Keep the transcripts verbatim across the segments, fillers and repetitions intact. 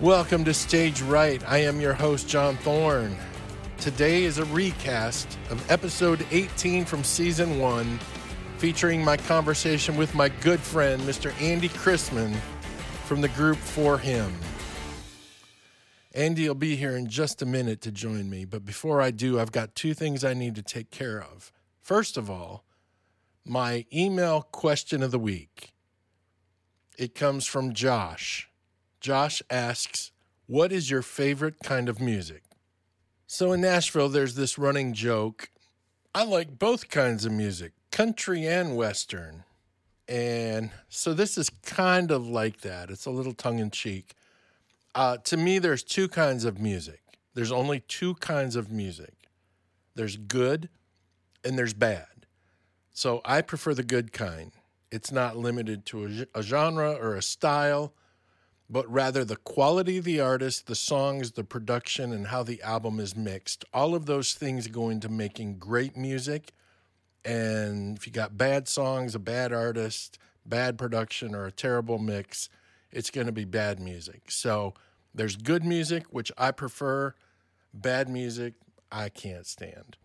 Welcome to Stage Right. I am your host, John Thorne. Today is a recast of episode eighteen from season one, featuring my conversation with my good friend, Mister Andy Chrisman from the group four him. Andy will be here in just a minute to join me, but before I do, I've got two things I need to take care of. First of all, my email question of the week. It comes from Josh. Josh asks, what is your favorite kind of music? So in Nashville, there's this running joke. I like both kinds of music, country and Western. And so this is kind of like that. It's a little tongue-in-cheek. Uh, to me, there's two kinds of music. There's only two kinds of music. There's good and there's bad. So I prefer the good kind. It's not limited to a, a genre or a style, but rather the quality of the artist, the songs, the production, and how the album is mixed. All of those things go into making great music. And if you got bad songs, a bad artist, bad production, or a terrible mix, it's going to be bad music. So there's good music, which I prefer. Bad music, I can't stand.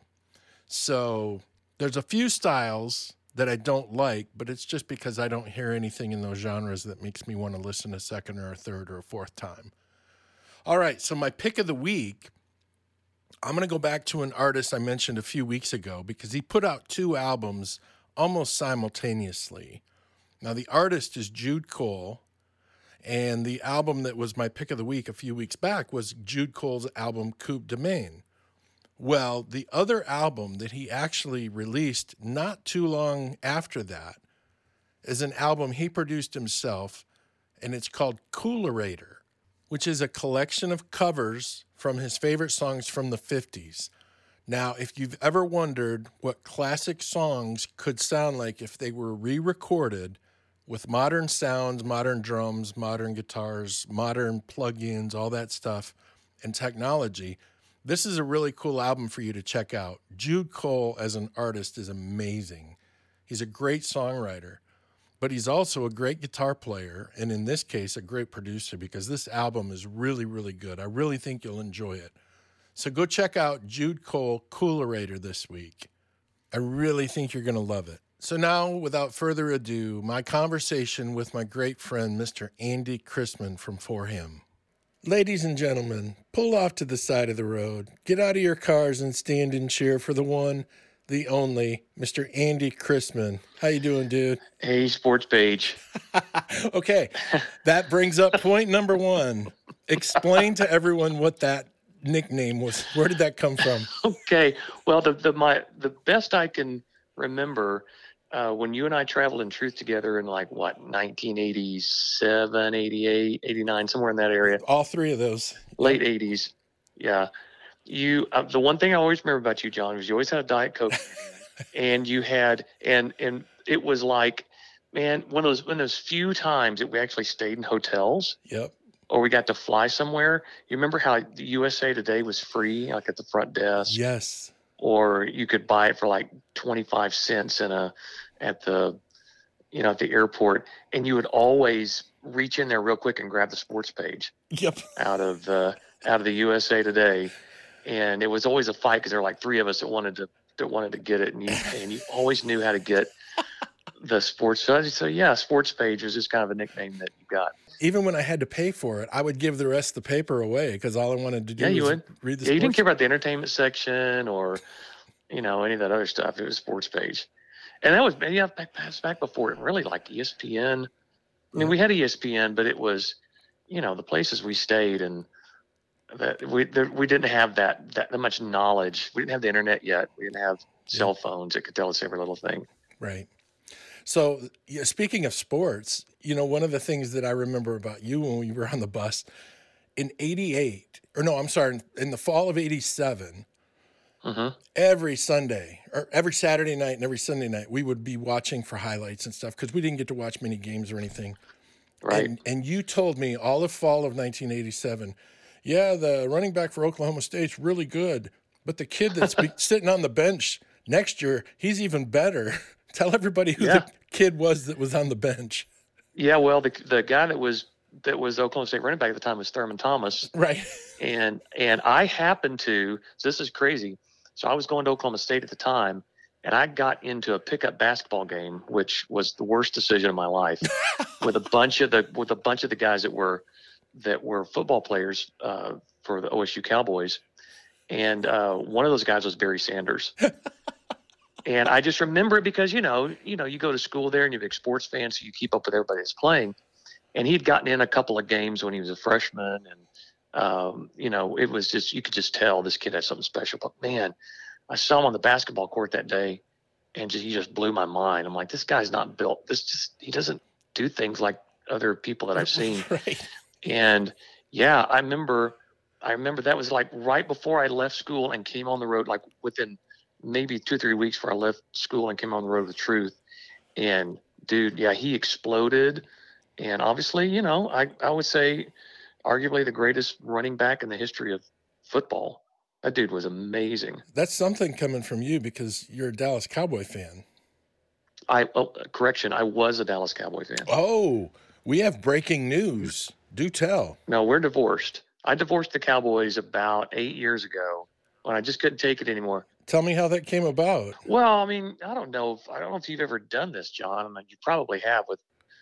So there's a few styles that I don't like, but it's just because I don't hear anything in those genres that makes me want to listen a second or a third or a fourth time. All right, so my pick of the week, I'm going to go back to an artist I mentioned a few weeks ago because he put out two albums almost simultaneously. Now, the artist is Jude Cole, and the album that was my pick of the week a few weeks back was Jude Cole's album Coupe de Maine. Well, the other album that he actually released not too long after that is an album he produced himself, and it's called Coolerator, which is a collection of covers from his favorite songs from the fifties. Now, if you've ever wondered what classic songs could sound like if they were re-recorded with modern sounds, modern drums, modern guitars, modern plug-ins, all that stuff, and technology, this is a really cool album for you to check out. Jude Cole as an artist is amazing. He's a great songwriter, but he's also a great guitar player, and in this case, a great producer, because this album is really, really good. I really think you'll enjoy it. So go check out Jude Cole, Coolerator, this week. I really think you're going to love it. So now, without further ado, my conversation with my great friend, Mister Andy Chrisman from four him. Ladies and gentlemen, pull off to the side of the road, get out of your cars, and stand and cheer for the one, the only, Mister Andy Chrisman. How you doing, dude? Hey, sports page. Okay, that brings up point number one. Explain to everyone what that nickname was. Where did that come from? Okay, well, the the my the best I can remember, uh, when you and I traveled in Truth together in like, what, nineteen eighty-seven, eighty-eight, eighty-nine, somewhere in that area. All three of those. Late eighties, yeah. You, uh, the one thing I always remember about you, John, was you always had a Diet Coke, and you had, and and it was like, man, one of those one of those few times that we actually stayed in hotels. Yep. Or we got to fly somewhere. You remember how the U S A Today was free, like at the front desk? Yes. Or you could buy it for like twenty-five cents in a, at the, you know, at the airport, and you would always reach in there real quick and grab the sports page. Yep. Out of the uh, out of the U S A Today. And it was always a fight because there were like three of us that wanted to that wanted to get it, and you and you always knew how to get the sports. So, so yeah, sports page was just kind of a nickname that you got. Even when I had to pay for it, I would give the rest of the paper away because all I wanted to do yeah, was you would. read the. Yeah, sports you didn't care about the entertainment section or, you know, any of that other stuff. It was sports page, and that was yeah back, back before it really like E S P N. I mean, yeah. We had E S P N, but it was, you know, the places we stayed and. That we there, we didn't have that, that that much knowledge. We didn't have the internet yet. We didn't have cell phones that could tell us every little thing. Right. So yeah, speaking of sports, you know, one of the things that I remember about you when we were on the bus in eighty-eight, or no, I'm sorry, in the fall of eighty-seven, uh-huh. every Sunday or every Saturday night and every Sunday night, we would be watching for highlights and stuff because we didn't get to watch many games or anything. Right. And, and you told me all of fall of nineteen eighty-seven. Yeah, the running back for Oklahoma State's really good, but the kid that's be- sitting on the bench next year, he's even better. Tell everybody who yeah. the kid was that was on the bench. Yeah, well, the the guy that was that was Oklahoma State running back at the time was Thurman Thomas. Right. And and I happened to, this is crazy. So I was going to Oklahoma State at the time, and I got into a pickup basketball game, which was the worst decision of my life, with a bunch of the with a bunch of the guys that were that were football players uh, for the O S U Cowboys. And uh, one of those guys was Barry Sanders. And I just remember it because, you know, you know, you go to school there and you're a big sports fan, so you keep up with everybody that's playing. And he'd gotten in a couple of games when he was a freshman. And, um, you know, it was just, you could just tell this kid had something special. But, man, I saw him on the basketball court that day, and just, he just blew my mind. I'm like, this guy's not built. This just, he doesn't do things like other people that I've seen. Right. And, yeah, I remember, I remember that was like right before I left school and came on the road, like within – maybe two, three weeks before I left school and came on the road with Truth. And dude, yeah, he exploded. And obviously, you know, I, I would say arguably the greatest running back in the history of football. That dude was amazing. That's something coming from you because you're a Dallas Cowboy fan. I, oh, correction. I was a Dallas Cowboy fan. Oh, we have breaking news. Do tell. No, we're divorced. I divorced the Cowboys about eight years ago when I just couldn't take it anymore. Tell me how that came about. Well, I mean, I don't know. If, I don't know if you've ever done this, John. I mean, you probably have. With,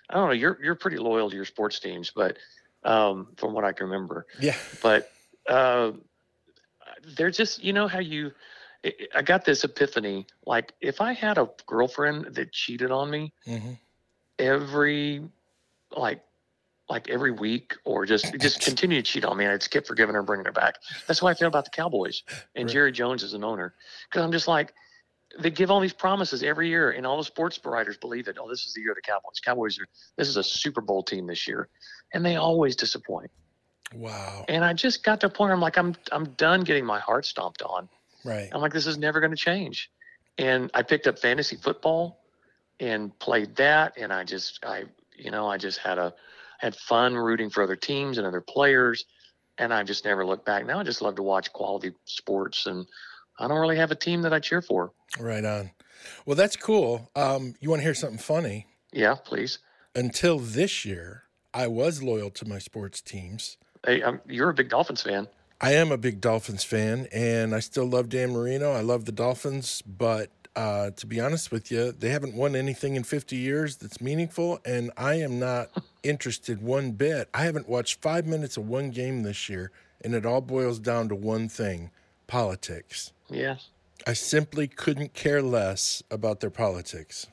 I don't know. You're you're pretty loyal to your sports teams, but um, from what I can remember, yeah. But uh, they're just, you know how you. It, I got this epiphany. Like, if I had a girlfriend that cheated on me, mm-hmm. every like. like every week or just, just continue to cheat on me. And I'd skip forgiving her and bringing her back. That's how I feel about the Cowboys and right. Jerry Jones as an owner. Cause I'm just like, they give all these promises every year and all the sports writers believe it. Oh, this is the year of the Cowboys. Cowboys are, this is a Super Bowl team this year. And they always disappoint. Wow. And I just got to a point where I'm like, I'm, I'm done getting my heart stomped on. Right. I'm like, this is never going to change. And I picked up fantasy football and played that. And I just, I, you know, I just had a, had fun rooting for other teams and other players. And I've just never looked back. Now I just love to watch quality sports, and I don't really have a team that I cheer for. Right on. Well, that's cool. Um, you want to hear something funny? Yeah, please. Until this year, I was loyal to my sports teams. Hey, I'm, you're a big Dolphins fan. I am a big Dolphins fan, and I still love Dan Marino. I love the Dolphins, but uh, to be honest with you, they haven't won anything in fifty years that's meaningful, and I am not interested one bit. I haven't watched five minutes of one game this year, and it all boils down to one thing, politics. Yes. I simply couldn't care less about their politics.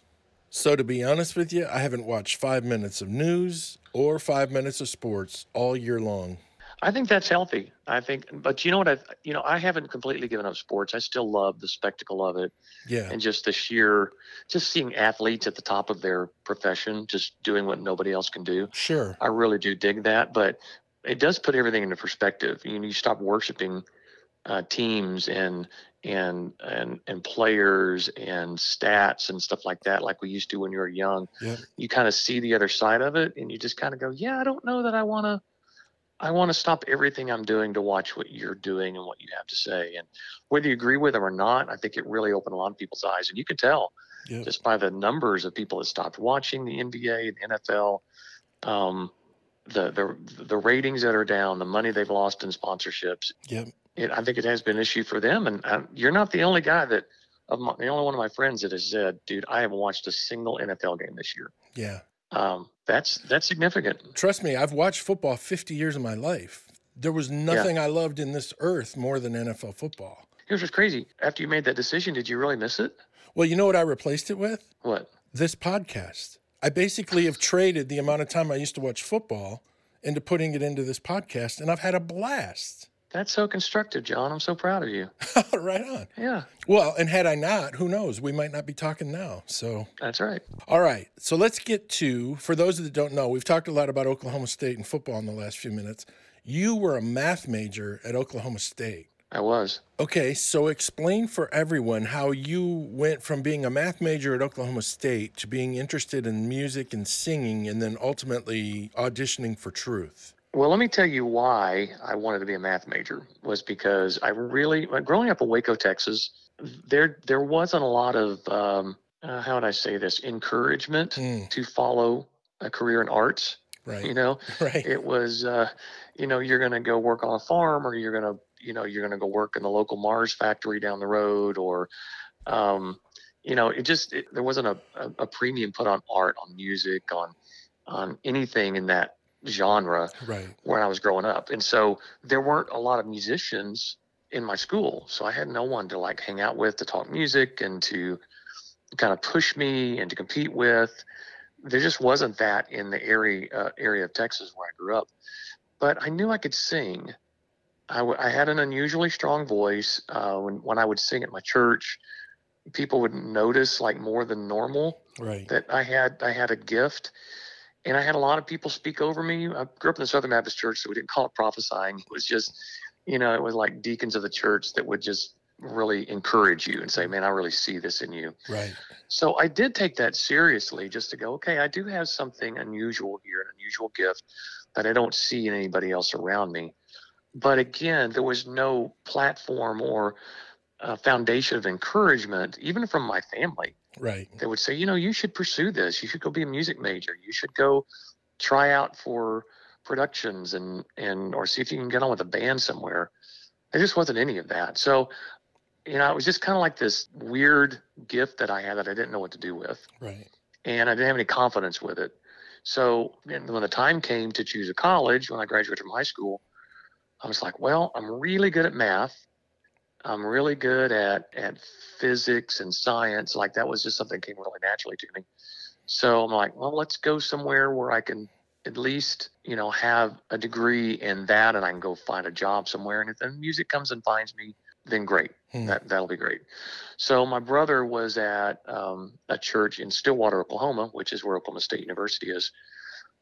So to be honest with you, I haven't watched five minutes of news or five minutes of sports all year long. I think that's healthy. I think, but you know what? I, you know, I haven't completely given up sports. I still love the spectacle of it. Yeah. And just the sheer, just seeing athletes at the top of their profession, just doing what nobody else can do. Sure. I really do dig that, but it does put everything into perspective. You know, you stop worshiping uh, teams and, and, and, and players and stats and stuff like that. Like we used to when you were young, yeah. You kind of see the other side of it and you just kind of go, yeah, I don't know that I want to, I want to stop everything I'm doing to watch what you're doing and what you have to say. And whether you agree with them or not, I think it really opened a lot of people's eyes. And you can tell yep. just by the numbers of people that stopped watching the N B A and N F L, um, the, the, the ratings that are down, the money they've lost in sponsorships. Yep. It, I think it has been an issue for them. And I, you're not the only guy that, of my, the only one of my friends that has said, dude, I haven't watched a single N F L game this year. Yeah. Um, that's, that's significant. Trust me. I've watched football fifty years of my life. There was nothing yeah. I loved in this earth more than N F L football. Here's what's crazy. After you made that decision, did you really miss it? Well, you know what I replaced it with? What? This podcast. I basically have traded the amount of time I used to watch football into putting it into this podcast, and I've had a blast. That's so constructive, John. I'm so proud of you. Right on. Yeah. Well, and had I not, who knows? We might not be talking now. So that's right. All right. So let's get to, for those that don't know, we've talked a lot about Oklahoma State and football in the last few minutes. You were a math major at Oklahoma State. I was. Okay. So explain for everyone how you went from being a math major at Oklahoma State to being interested in music and singing and then ultimately auditioning for Truth. Well, let me tell you why I wanted to be a math major was because I really, growing up in Waco, Texas, there there wasn't a lot of, um, uh, how would I say this, encouragement mm. to follow a career in arts. Right. You know, right. It was, uh, you know, you're going to go work on a farm, or you're going to, you know, you're going to go work in the local Mars factory down the road, or, um, you know, it just, it, there wasn't a, a, a premium put on art, on music, on, on anything in that genre right. when I was growing up. And so there weren't a lot of musicians in my school. So I had no one to like hang out with, to talk music and to kind of push me and to compete with. There just wasn't that in the area uh, area of Texas where I grew up. But I knew I could sing. I, w- I had an unusually strong voice. Uh, when, when I would sing at my church, people would notice like more than normal right. that I had I had a gift. And I had a lot of people speak over me. I grew up in the Southern Baptist Church, so we didn't call it prophesying. It was just, you know, it was like deacons of the church that would just really encourage you and say, man, I really see this in you. Right. So I did take that seriously, just to go, okay, I do have something unusual here, an unusual gift that I don't see in anybody else around me. But again, there was no platform or uh, foundation of encouragement, even from my family. Right. They would say, you know, you should pursue this. You should go be a music major. You should go try out for productions and, and or see if you can get on with a band somewhere. There just wasn't any of that. So, you know, it was just kind of like this weird gift that I had that I didn't know what to do with. Right. And I didn't have any confidence with it. So when the time came to choose a college, when I graduated from high school, I was like, well, I'm really good at math. I'm really good at, at physics and science. Like that was just something that came really naturally to me. So I'm like, well, let's go somewhere where I can at least, you know, have a degree in that and I can go find a job somewhere. And if then music comes and finds me, then great. Hmm. That, that'll be great. So my brother was at um, a church in Stillwater, Oklahoma, which is where Oklahoma State University is.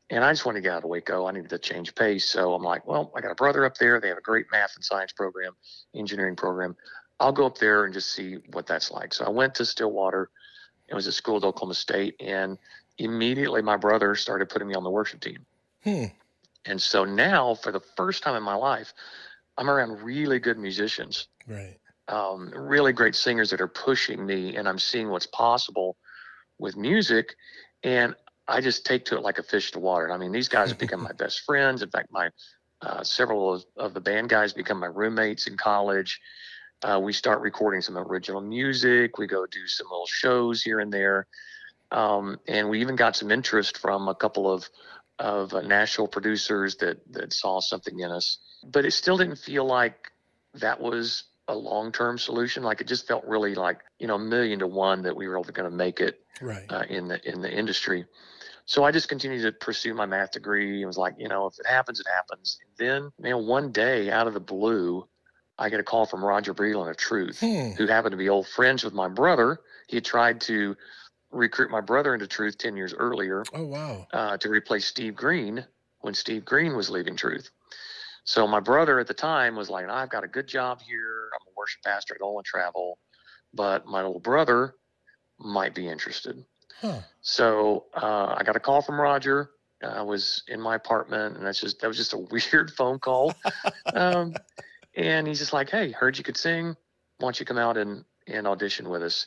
And I just wanted to get out of Waco. I needed to change pace. So I'm like, well, I got a brother up there. They have a great math and science program, engineering program. I'll go up there and just see what that's like. So I went to Stillwater. It was a school at Oklahoma State. And immediately my brother started putting me on the worship team. Hmm. And so now for the first time in my life, I'm around really good musicians, right? Um, really great singers that are pushing me, and I'm seeing what's possible with music. And I just take to it like a fish to water. And I mean, these guys have become my best friends. In fact, my uh, several of, of the band guys become my roommates in college. Uh, we start recording some original music. We go do some little shows here and there. Um, and we even got some interest from a couple of of uh, national producers that that saw something in us. But it still didn't feel like that was a long-term solution. Like it just felt really like, you know, a million to one that we were going to make it right. uh, in the in the industry. So I just continued to pursue my math degree. It was like, you know, if it happens, it happens. And then, you know, one day out of the blue, I get a call from Roger Breland of Truth, hmm. who happened to be old friends with my brother. He had tried to recruit my brother into Truth ten years earlier. Oh, wow. Uh, to replace Steve Green when Steve Green was leaving Truth. So my brother at the time was like, I've got a good job here. I'm a worship pastor. I don't want to travel. But my little brother might be interested. Huh. So uh, I got a call from Roger. Uh, I was in my apartment, and that's just that was just a weird phone call. um, and he's just like, hey, heard you could sing. Why don't you come out and, and audition with us?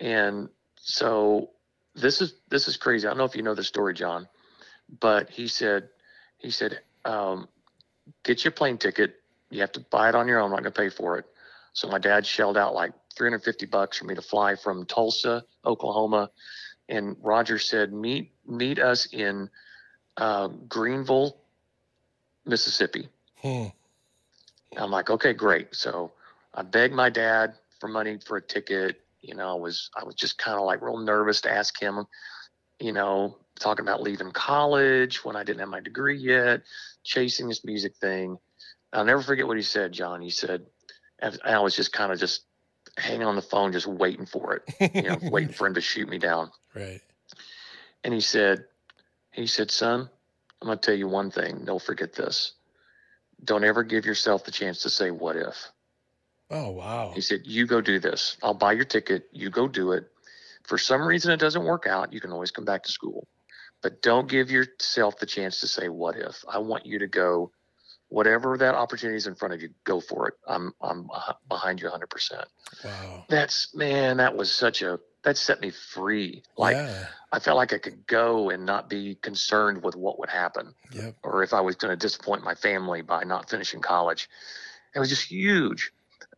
And so this is this is crazy. I don't know if you know the story, John, but he said, he said, um, get your plane ticket. You have to buy it on your own. I'm not going to pay for it. So my dad shelled out like three hundred fifty bucks for me to fly from Tulsa, Oklahoma. And Roger said, meet meet us in uh, Greenville, Mississippi. Hmm. I'm like, okay, great. So I begged my dad for money for a ticket. You know, I was I was just kind of like real nervous to ask him, you know, talking about leaving college when I didn't have my degree yet, chasing this music thing. I'll never forget what he said, John. He said, and I was just kind of just hanging on the phone, just waiting for it, you know, waiting for him to shoot me down. Right. And he said, he said, son, I'm going to tell you one thing. Don't forget this. Don't ever give yourself the chance to say, what if? Oh, wow. He said, you go do this. I'll buy your ticket. You go do it. For some reason, it doesn't work out. You can always come back to school. But don't give yourself the chance to say, what if? I want you to go whatever that opportunity is in front of you, go for it. I'm I'm behind you one hundred percent. Wow. That's, man, that was such a, that set me free. Like, yeah. I felt like I could go and not be concerned with what would happen. Yep. Or if I was going to disappoint my family by not finishing college. It was just huge.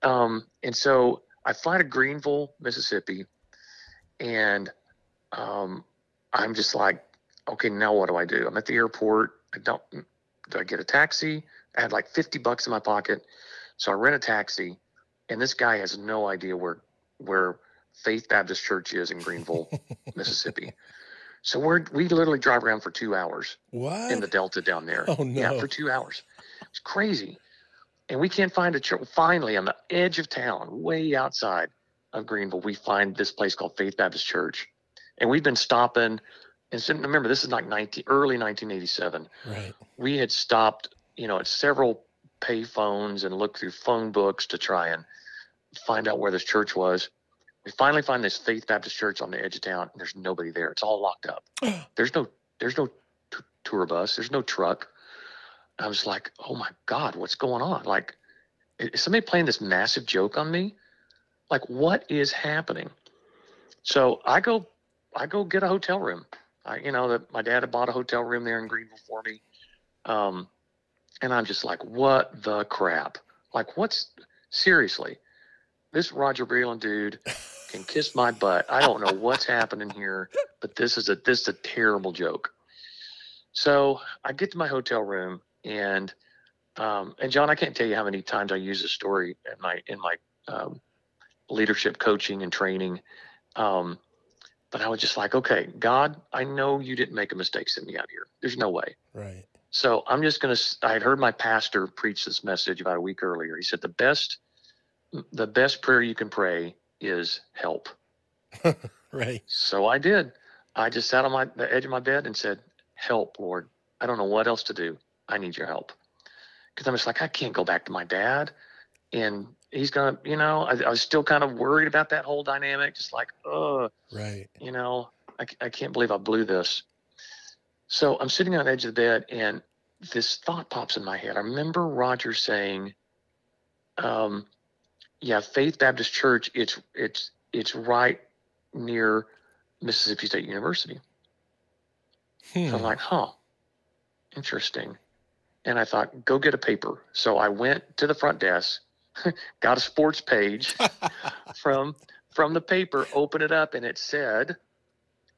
Um, and so I fly to Greenville, Mississippi, and um, I'm just like, okay, now what do I do? I'm at the airport. I don't, do I get a taxi? I had like fifty bucks in my pocket. So I rent a taxi, and this guy has no idea where, where Faith Baptist Church is in Greenville, Mississippi. So we're, we literally drive around for two hours what? in the Delta down there. Oh no. Yeah, for two hours. It's crazy. And we can't find a church. Finally, on the edge of town, way outside of Greenville, we find this place called Faith Baptist Church. And we've been stopping. And so, remember, this is like nineteen, early nineteen eighty-seven. Right. We had stopped, you know, at several pay phones and looked through phone books to try and find out where this church was. We finally find this Faith Baptist Church on the edge of town, and there's nobody there. It's all locked up. There's no, there's no t- tour bus. There's no truck. I was like, oh my God, what's going on? Like, is somebody playing this massive joke on me? Like, what is happening? So I go, I go get a hotel room. I, you know, that my dad had bought a hotel room there in Greenville for me. Um, and I'm just like, what the crap? Like, what's, seriously, this Roger Breland dude can kiss my butt. I don't know what's happening here, but this is a, this is a terrible joke. So I get to my hotel room. And, um, and John, I can't tell you how many times I use this story in my, in my, um, leadership coaching and training. Um, but I was just like, okay, God, I know you didn't make a mistake sending me out here. There's no way. Right. So I'm just going to, I had heard my pastor preach this message about a week earlier. He said, the best, the best prayer you can pray is help. Right. So I did. I just sat on my, the edge of my bed and said, help, Lord. I don't know what else to do. I need your help. Because I'm just like, I can't go back to my dad. And he's going to, you know, I, I was still kind of worried about that whole dynamic. Just like, oh, right. You know, I, I can't believe I blew this. So I'm sitting on the edge of the bed, and this thought pops in my head. I remember Roger saying, um, yeah, Faith Baptist Church, it's, it's, it's right near Mississippi State University. Hmm. So I'm like, huh, interesting. And I thought, go get a paper. So I went to the front desk, got a sports page from from the paper, opened it up, and it said,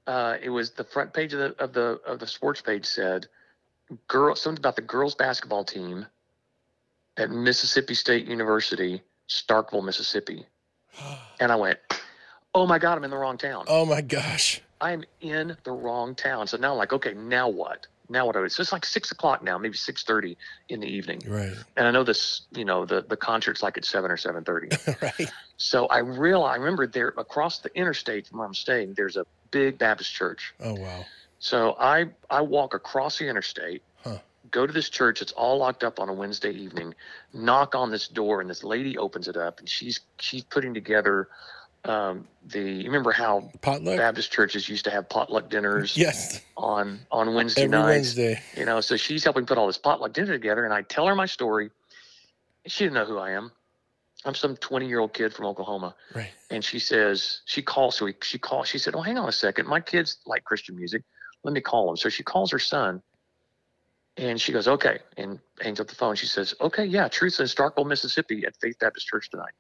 uh, it was the front page of the of the of the sports page said, girl, something about the girls basketball team at Mississippi State University, Starkville, Mississippi. And I went, oh my God, I'm in the wrong town. Oh my gosh, I'm in the wrong town. So now I'm like, okay, now what? Now what I would, so it's like six o'clock now, maybe six thirty in the evening. Right. And I know this, you know, the, the concert's like at seven or seven thirty. Right. So I realized, I remember there across the interstate from where I'm staying, there's a big Baptist church. Oh wow. So I I walk across the interstate, huh. go to this church, it's all locked up on a Wednesday evening, knock on this door, and this lady opens it up, and she's she's putting together Um, the you remember how potluck? Baptist churches used to have potluck dinners yes. on on Wednesday Every nights. Wednesday. You know, so she's helping put all this potluck dinner together, and I tell her my story. She didn't know who I am. I'm some twenty-year-old kid from Oklahoma. Right. And she says she calls. So we, she calls. She said, "Oh, hang on a second. My kids like Christian music. Let me call them." So she calls her son, and she goes, "Okay," and hangs up the phone. She says, "Okay, yeah, Truth's in Starkville, Mississippi, at Faith Baptist Church tonight."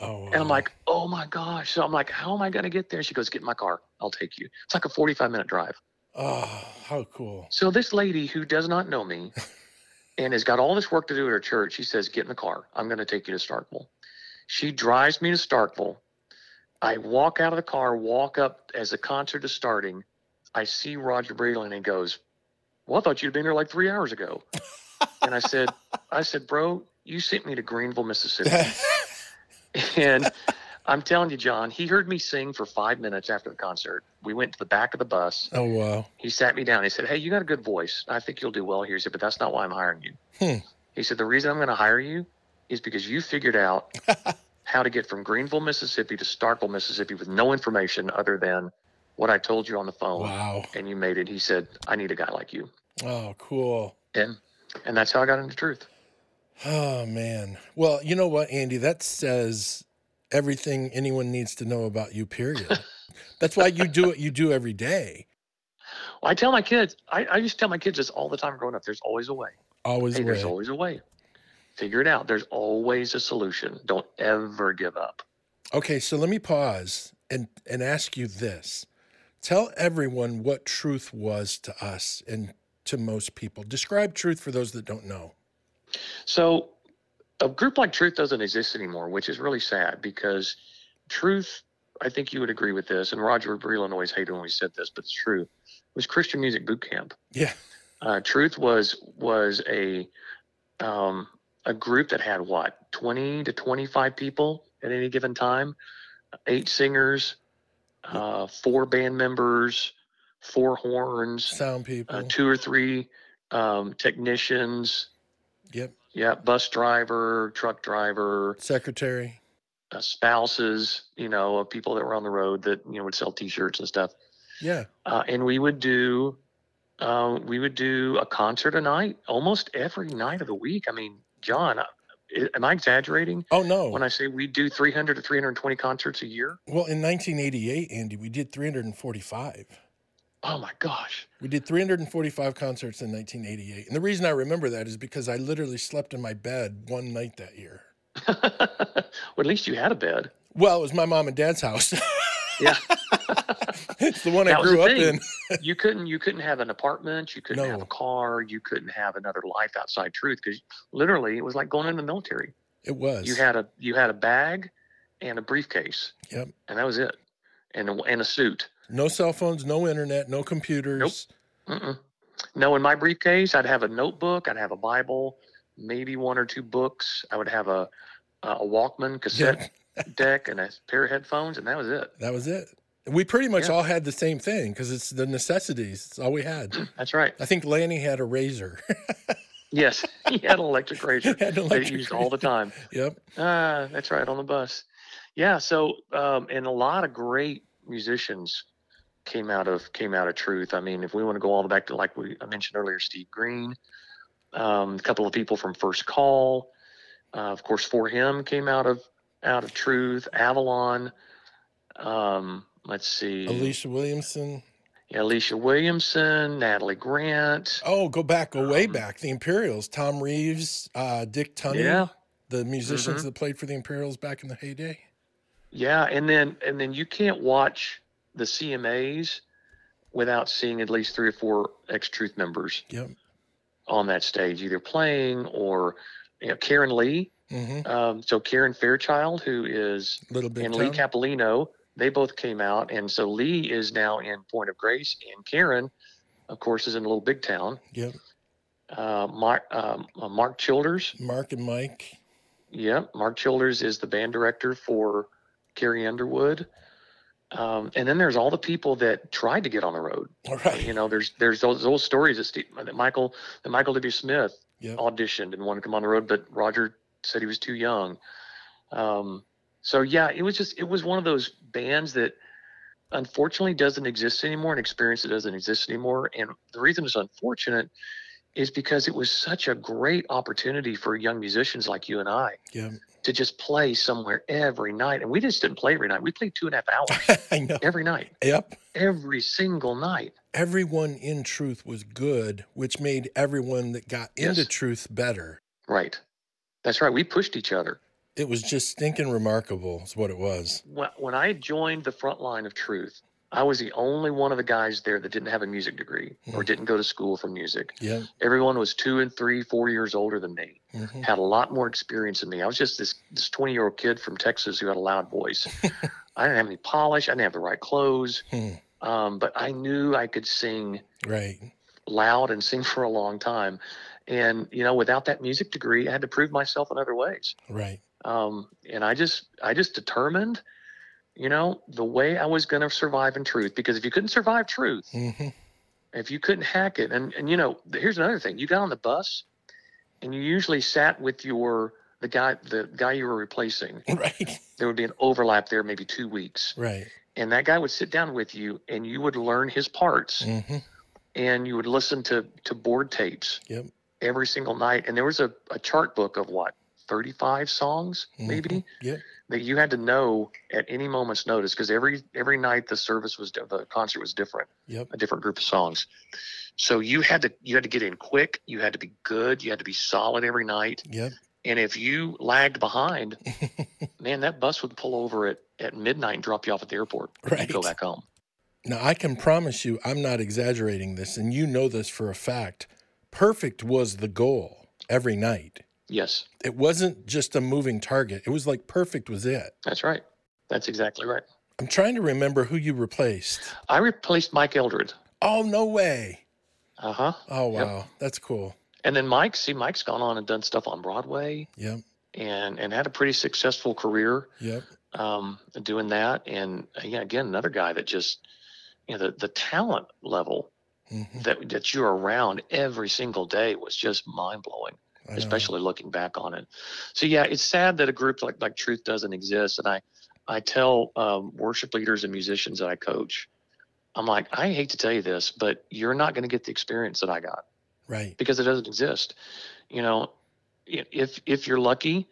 Oh, wow. And I'm like, oh my gosh. So I'm like, how am I going to get there? She goes, get in my car. I'll take you. It's like a forty-five minute drive. Oh, how cool. So this lady who does not know me and has got all this work to do at her church, she says, get in the car. I'm going to take you to Starkville. She drives me to Starkville. I walk out of the car, walk up as the concert is starting. I see Roger Breland and goes, well, I thought you'd been here like three hours ago. And I said, I said, bro, you sent me to Greenville, Mississippi. And I'm telling you, John, he heard me sing for five minutes after the concert. We went to the back of the bus. Oh, wow. He sat me down. He said, hey, you got a good voice. I think you'll do well here. He said, but that's not why I'm hiring you. Hmm. He said, the reason I'm going to hire you is because you figured out how to get from Greenville, Mississippi to Starkville, Mississippi with no information other than what I told you on the phone. Wow. And you made it. He said, I need a guy like you. Oh, cool. And And that's how I got into Truth. Oh, man. Well, you know what, Andy? That says everything anyone needs to know about you, period. That's why you do what you do every day. Well, I tell my kids, I, I used to tell my kids this all the time growing up. There's always a way. Always hey, a way. There's always a way. Figure it out. There's always a solution. Don't ever give up. Okay, so let me pause and, and ask you this. Tell everyone what Truth was to us and to most people. Describe Truth for those that don't know. So a group like Truth doesn't exist anymore, which is really sad because Truth, I think you would agree with this, and Roger Breland always hated when we said this, but it's true, was Christian Music Boot Camp. Yeah. Uh, Truth was was a um, a group that had, what, twenty to twenty-five people at any given time, eight singers, uh, four band members, four horns, sound people, uh, two or three um, technicians. Yep. Yeah, bus driver, truck driver, secretary, uh, spouses, you know, of people that were on the road that, you know, would sell T-shirts and stuff. Yeah. Uh, and we would do, uh, we would do a concert a night, almost every night of the week. I mean, John, I, am I exaggerating? Oh, no. When I say we do three hundred to three hundred twenty concerts a year? Well, in nineteen eighty-eight, Andy, we did three hundred forty-five. Oh, my gosh. We did three hundred forty-five concerts in nineteen eighty-eight. And the reason I remember that is because I literally slept in my bed one night that year. Well, at least you had a bed. Well, it was my mom and dad's house. Yeah. It's the one that I grew up in. you couldn't you couldn't have an apartment. You couldn't no. have a car. You couldn't have another life outside Truth because literally it was like going in the military. It was. You had a you had a bag and a briefcase. Yep. And that was it. And a, and a suit. No cell phones, no internet, no computers. Nope. Mm-mm. No, in my briefcase, I'd have a notebook. I'd have a Bible, maybe one or two books. I would have a a Walkman cassette yeah. deck and a pair of headphones, and that was it. That was it. We pretty much yeah. all had the same thing because it's the necessities. It's all we had. That's right. I think Lanny had a razor. Yes, he had an electric razor. He had an electric that he used razor all the time. Yep. Ah, that's right, on the bus. Yeah, so um, and a lot of great musicians came out of came out of Truth. I mean, if we want to go all the back to like we I mentioned earlier, Steve Green, um, a couple of people from First Call, uh, of course, four him came out of out of Truth. Avalon, um, let's see, Alicia Williamson, yeah, Alicia Williamson, Natalie Grant. Oh, go back, go um, way back. The Imperials, Tom Reeves, uh, Dick Tunney, yeah. the musicians mm-hmm. that played for the Imperials back in the heyday. Yeah, and then and then you can't watch the C M As without seeing at least three or four ex-Truth members yep. on that stage, either playing or, you know, Karen Lee. Mm-hmm. Um, so Karen Fairchild, who is, Little Big and Tom. Lee Capolino, they both came out. And so Lee is now in Point of Grace, and Karen, of course, is in Little Big Town. Yep. Uh, Mark, um, uh, Mark Childers. Mark and Mike. Yep. Yeah, Mark Childers is the band director for Carrie Underwood. Um, and then there's all the people that tried to get on the road. All right. You know, there's there's those old stories that, Steve, that Michael that Michael W. Smith yep. auditioned and wanted to come on the road, but Roger said he was too young. Um, so yeah, it was just it was one of those bands that unfortunately doesn't exist anymore, an experience that doesn't exist anymore. And the reason it's unfortunate is because it was such a great opportunity for young musicians like you and I. Yeah. To just play somewhere every night. And we just didn't play every night. We played two and a half hours I know. Every night. Yep. Every single night. Everyone in Truth was good, which made everyone that got yes. into Truth better. Right. That's right. We pushed each other. It was just stinking remarkable is what it was. When I joined the front line of Truth, I was the only one of the guys there that didn't have a music degree mm-hmm. or didn't go to school for music. Yeah. Everyone was two and three, four years older than me, mm-hmm. had a lot more experience than me. I was just this this twenty-year-old kid from Texas who had a loud voice. I didn't have any polish. I didn't have the right clothes. Hmm. Um, but I knew I could sing right. loud and sing for a long time. And, you know, without that music degree, I had to prove myself in other ways. Right. Um, and I just I just determined – you know, the way I was going to survive in Truth, because if you couldn't survive Truth, mm-hmm. if you couldn't hack it, and, and, you know, here's another thing. You got on the bus and you usually sat with your, the guy, the guy you were replacing. Right. There would be an overlap there, maybe two weeks. Right. And that guy would sit down with you and you would learn his parts mm-hmm. and you would listen to, to board tapes. Yep. every single night. And there was a, a chart book of what, thirty-five songs, maybe, mm-hmm. yeah. that you had to know at any moment's notice, because every every night the service was the concert was different, yep. a different group of songs. So you had to you had to get in quick. You had to be good. You had to be solid every night. Yep. And if you lagged behind, man, that bus would pull over at, at midnight and drop you off at the airport. Right. And go back home. Now, I can promise you I'm not exaggerating this, and you know this for a fact. Perfect was the goal every night. Yes. It wasn't just a moving target. It was like perfect was it. That's right. That's exactly right. I'm trying to remember who you replaced. I replaced Mike Eldred. Oh, no way. Uh-huh. Oh, wow. Yep. That's cool. And then Mike, see, Mike's gone on and done stuff on Broadway. Yep. And and had a pretty successful career. Yep. Um, doing that. And, yeah, again, another guy that just, you know, the, the talent level mm-hmm. that that you're around every single day was just mind-blowing, especially looking back on it. So, yeah, it's sad that a group like, like Truth doesn't exist. And I, I tell um, worship leaders and musicians that I coach, I'm like, I hate to tell you this, but you're not going to get the experience that I got. Right. Because it doesn't exist. You know, if if you're lucky,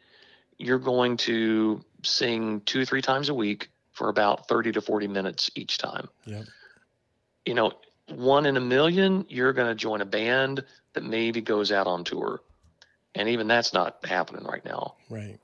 you're going to sing two or three times a week for about thirty to forty minutes each time. Yep. You know, one in a million, you're going to join a band that maybe goes out on tour. And even that's not happening right now. Right.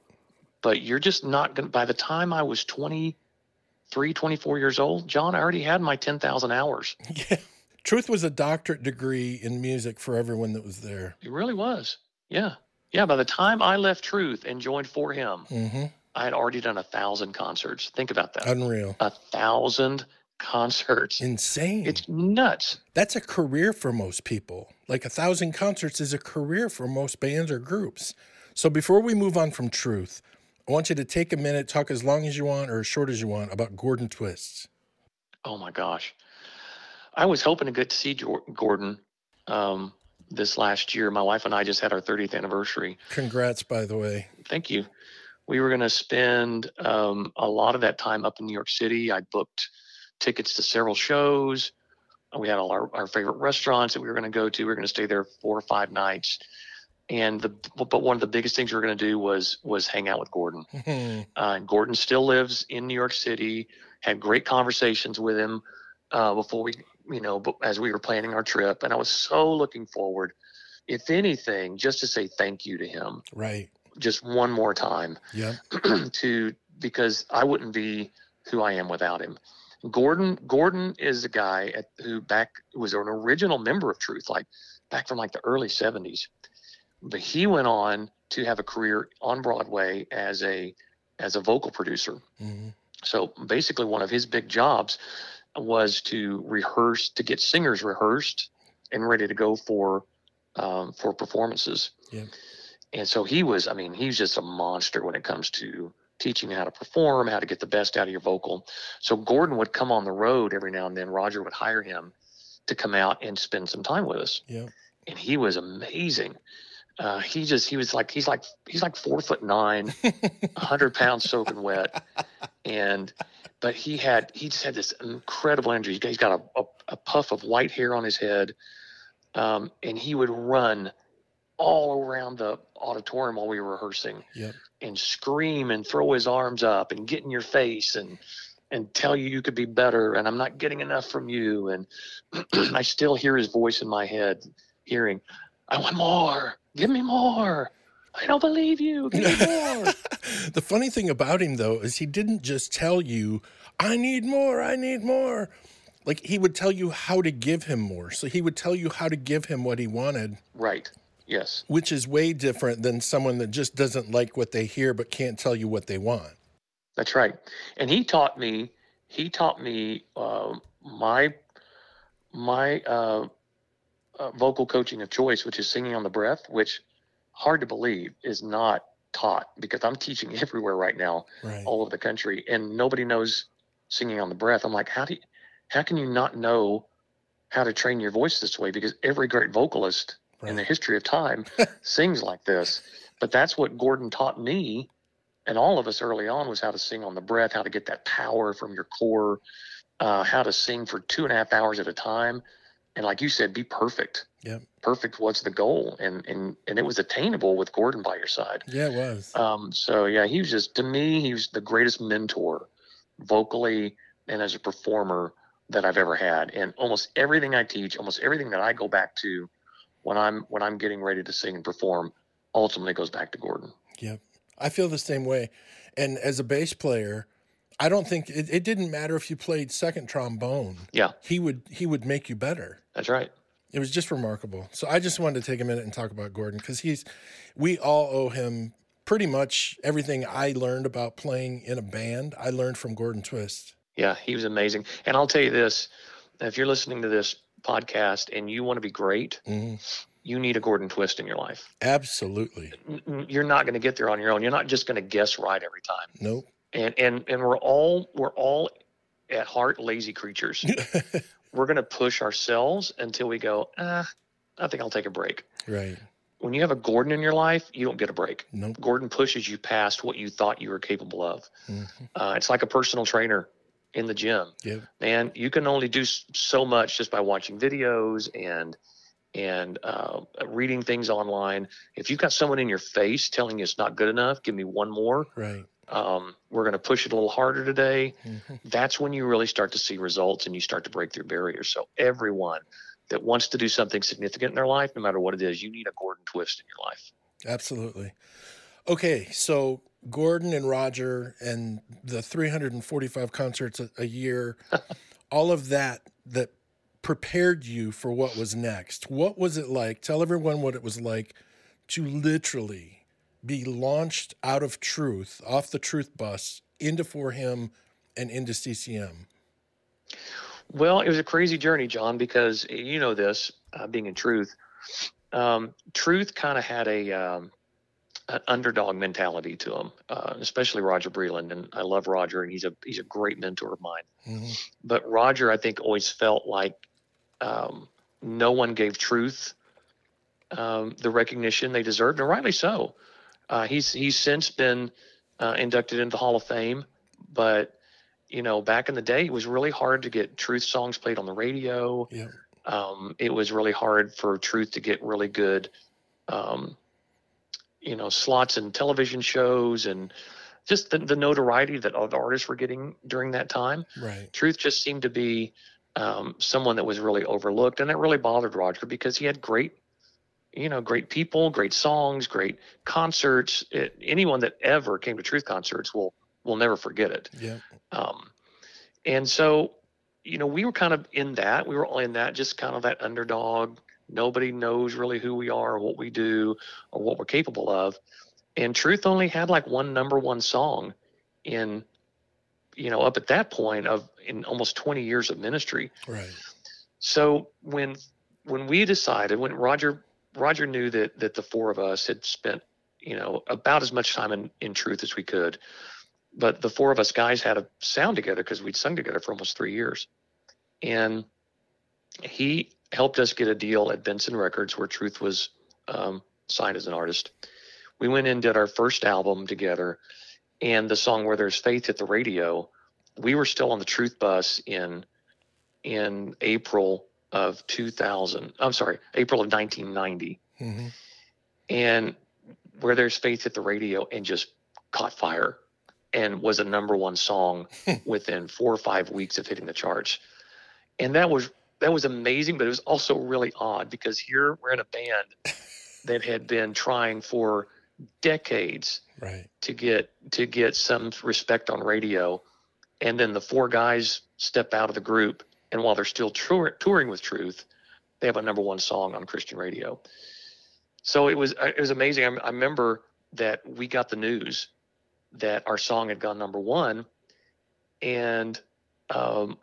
But you're just not going to, by the time I was twenty-three, twenty-four years old, John, I already had my ten thousand hours. Yeah. Truth was a doctorate degree in music for everyone that was there. It really was. Yeah. Yeah. By the time I left Truth and joined four Him, mm-hmm. I had already done a thousand concerts. Think about that. Unreal. A thousand concerts. Insane. It's nuts. That's a career for most people. Like a thousand concerts is a career for most bands or groups. So before we move on from Truth, I want you to take a minute, talk as long as you want or as short as you want about Gordon Twist. Oh my gosh. I was hoping to get to see Gordon um, this last year. My wife and I just had our thirtieth anniversary. Congrats, by the way. Thank you. We were going to spend um, a lot of that time up in New York City. I booked tickets to several shows. We had all our, our favorite restaurants that we were going to go to. We were going to stay there four or five nights. And the but one of the biggest things we were going to do was was hang out with Gordon. uh, and Gordon still lives in New York City. Had great conversations with him uh, before we. you know, but as we were planning our trip, and I was so looking forward, if anything, just to say thank you to him. Right. Just one more time. Yeah. to, because I wouldn't be who I am without him. Gordon, Gordon is a guy at, who back was an original member of Truth, like back from like the early seventies, but he went on to have a career on Broadway as a, as a vocal producer. Mm-hmm. So basically one of his big jobs was to rehearse, to get singers rehearsed and ready to go for um, for performances. Yeah. And so he was, I mean, he's just a monster when it comes to teaching how to perform, how to get the best out of your vocal. So Gordon would come on the road every now and then. Roger would hire him to come out and spend some time with us. Yeah. And he was amazing. Uh, he just, he was like, he's like, he's like four foot nine, a hundred pounds soaking wet. And, but he had, he just had this incredible energy. He's got a, a, a puff of white hair on his head. Um, and he would run all around the auditorium while we were rehearsing yep. and scream and throw his arms up and get in your face and, and tell you you could be better. And I'm not getting enough from you. And I still hear his voice in my head hearing, I want more. Give me more. I don't believe you. Give me more. The funny thing about him, though, is he didn't just tell you, I need more, I need more. Like, he would tell you how to give him more. So he would tell you how to give him what he wanted. Right. Yes. Which is way different than someone that just doesn't like what they hear but can't tell you what they want. That's right. And he taught me, he taught me uh, my, my, uh, Uh, vocal coaching of choice, which is singing on the breath, which hard to believe is not taught because I'm teaching everywhere right now, right. all over the country, and nobody knows singing on the breath. I'm like, how do you, how can you not know how to train your voice this way? Because every great vocalist right. in the history of time sings like this. But that's what Gordon taught me and all of us early on was how to sing on the breath, how to get that power from your core, uh, how to sing for two and a half hours at a time. And like you said, be perfect. Yeah. Perfect was the goal. And, and, and it was attainable with Gordon by your side. Yeah, it was. Um, so yeah, he was just, to me, he was the greatest mentor vocally and as a performer that I've ever had. And almost everything I teach, almost everything that I go back to when I'm, when I'm getting ready to sing and perform, ultimately goes back to Gordon. Yeah. I feel the same way. And as a bass player, I don't think it, it didn't matter if you played second trombone. Yeah. He would he would make you better. That's right. It was just remarkable. So I just wanted to take a minute and talk about Gordon, because he's we all owe him pretty much everything I learned about playing in a band. I learned from Gordon Twist. Yeah, he was amazing. And I'll tell you this, if you're listening to this podcast and you want to be great, mm-hmm. you need a Gordon Twist in your life. Absolutely. You're not going to get there on your own. You're not just going to guess right every time. Nope. And and and we're all we're all at heart lazy creatures. We're going to push ourselves until we go, ah, I think I'll take a break. Right. When you have a Gordon in your life, you don't get a break. Nope. Gordon pushes you past what you thought you were capable of. Mm-hmm. Uh, it's like a personal trainer in the gym. Yep. And you can only do so much just by watching videos and and uh, reading things online. If you've got someone in your face telling you it's not good enough, give me one more. Right. Um, we're going to push it a little harder today. Mm-hmm. That's when you really start to see results and you start to break through barriers. So everyone that wants to do something significant in their life, no matter what it is, you need a Gordon Twist in your life. Absolutely. Okay. So Gordon and Roger and the three hundred forty-five concerts a, a year, all of that, that prepared you for what was next. What was it like? Tell everyone what it was like to literally be launched out of Truth, off the Truth bus, into four him and into C C M. Well, it was a crazy journey, John, because you know this, uh, being in Truth, um, Truth kind of had a um, an underdog mentality to them, uh, especially Roger Breland. And I love Roger, and he's a he's a great mentor of mine. Mm-hmm. But Roger, I think, always felt like um, no one gave Truth um, the recognition they deserved, and rightly so. Uh, he's he's since been uh, inducted into the Hall of Fame, but you know, back in the day, it was really hard to get Truth songs played on the radio. Yeah. Um, it was really hard for Truth to get really good, um, you know, slots in television shows and just the, the notoriety that all the artists were getting during that time. Right. Truth just seemed to be um, someone that was really overlooked, and that really bothered Roger because he had great. You know, great people, great songs, great concerts. It, anyone that ever came to Truth concerts will will never forget it. Yeah. Um, and so, you know, we were kind of in that. We were all in that, just kind of that underdog. Nobody knows really who we are or what we do or what we're capable of. And Truth only had like one number one song in, you know, up at that point of in almost twenty years of ministry. Right. So when when we decided, when Roger... Roger knew that that the four of us had spent, you know, about as much time in, in Truth as we could. But the four of us guys had a sound together because we'd sung together for almost three years. And he helped us get a deal at Benson Records where Truth was um, signed as an artist. We went and did our first album together. And the song Where There's Faith hit the radio. We were still on the Truth bus in in April of two thousand, I'm sorry, April of nineteen ninety. Mm-hmm. And Where There's Faith hit the radio and just caught fire and was a number one song within four or five weeks of hitting the charts. And that was, that was amazing, but it was also really odd because here we're in a band that had been trying for decades right. to get, to get some respect on radio. And then the four guys step out of the group. And while they're still tour- touring with Truth, they have a number one song on Christian radio. So it was it was amazing. I, m- I remember that we got the news that our song had gone number one, and um,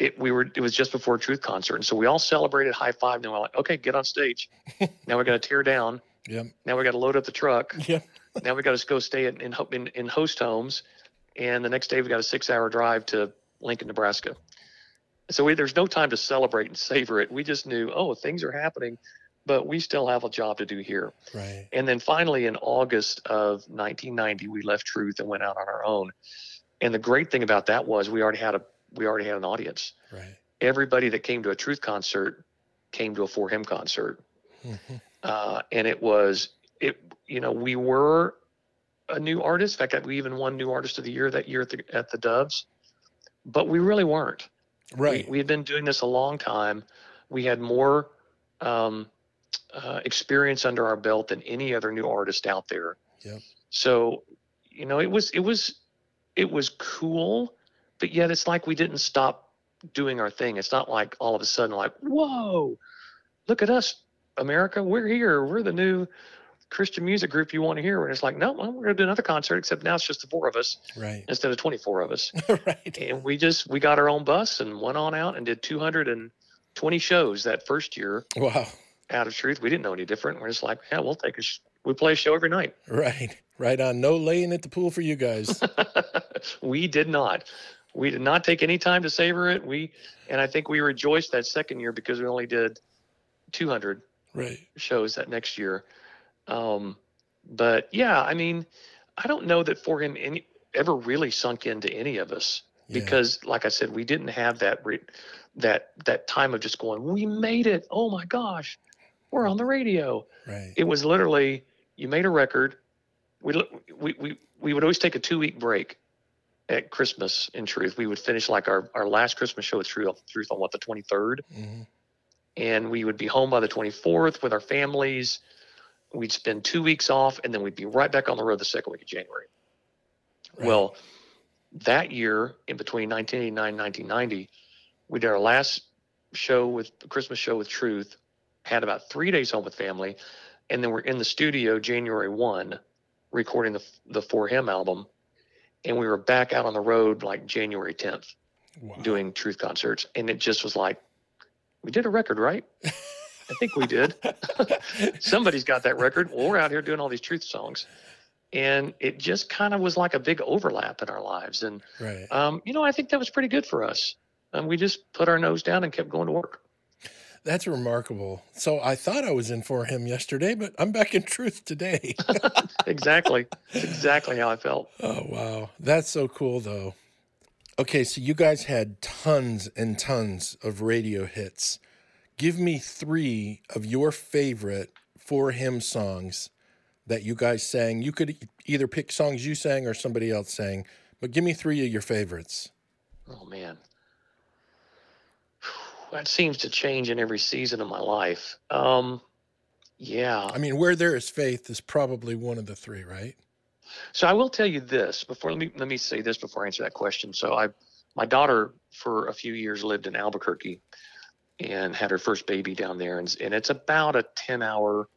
it we were it was just before a Truth concert, and so we all celebrated, high five, and we're like, okay, get on stage. Now we're gonna tear down. Yep. Now we got to load up the truck. Yep. Now we got to go stay in, in in in host homes, and the next day we got a six hour drive to Lincoln, Nebraska. So we, there's no time to celebrate and savor it. We just knew, oh, things are happening, but we still have a job to do here. Right. And then finally in August of nineteen ninety, we left Truth and went out on our own. And the great thing about that was we already had a we already had an audience. Right. Everybody that came to a Truth concert came to a four him concert. Mm-hmm. Uh, and it was, it, you know, we were a new artist. In fact, we even won New Artist of the Year that year at the, at the Doves, but we really weren't. Right. We, we had been doing this a long time. We had more um, uh, experience under our belt than any other new artist out there. Yeah. So, you know, it was, it was, it was cool, but yet it's like we didn't stop doing our thing. It's not like all of a sudden, like, whoa, look at us, America, we're here. We're the new Christian music group you want to hear. And it's like, no, well, we're going to do another concert, except now it's just the four of us right. instead of twenty-four of us. Right. And we just, we got our own bus and went on out and did two hundred twenty shows that first year. Wow. Out of Truth. We didn't know any different. We're just like, yeah, we'll take a, sh- we play a show every night. Right. Right on. No laying at the pool for you guys. We did not. We did not take any time to savor it. We, and I think we rejoiced that second year because we only did two hundred right. shows that next year. Um, but yeah, I mean, I don't know that four him any, ever really sunk into any of us yeah. because like I said, we didn't have that, re- that, that time of just going, we made it. Oh my gosh, we're on the radio. Right. It was literally, you made a record. We, we, we, we would always take a two week break at Christmas in Truth. We would finish like our, our last Christmas show at Truth, Truth on what, the twenty-third. Mm-hmm. And we would be home by the twenty-fourth with our families. We'd spend two weeks off, and then we'd be right back on the road the second week of January. Right. Well, that year, in between nineteen eighty-nine and nineteen ninety, we did our last show with Christmas show with Truth, had about three days home with family, and then we're in the studio January first recording the the four him album, and we were back out on the road like January tenth wow. doing Truth concerts, and it just was like, we did a record, right? I think we did. Somebody's got that record. Well, we're out here doing all these Truth songs. And it just kind of was like a big overlap in our lives. And, right. um, you know, I think that was pretty good for us. And we just put our nose down and kept going to work. That's remarkable. So I thought I was in four him yesterday, but I'm back in Truth today. Exactly. That's exactly how I felt. Oh, wow. That's so cool, though. Okay, so you guys had tons and tons of radio hits. Give me three of your favorite four him songs that you guys sang. You could either pick songs you sang or somebody else sang, but give me three of your favorites. Oh, man. That seems to change in every season of my life. Um, yeah. I mean, Where There Is Faith is probably one of the three, right? So I will tell you this before, let me, let me say this before I answer that question. So I, my daughter for a few years lived in Albuquerque and had her first baby down there. And, and it's about a ten hour,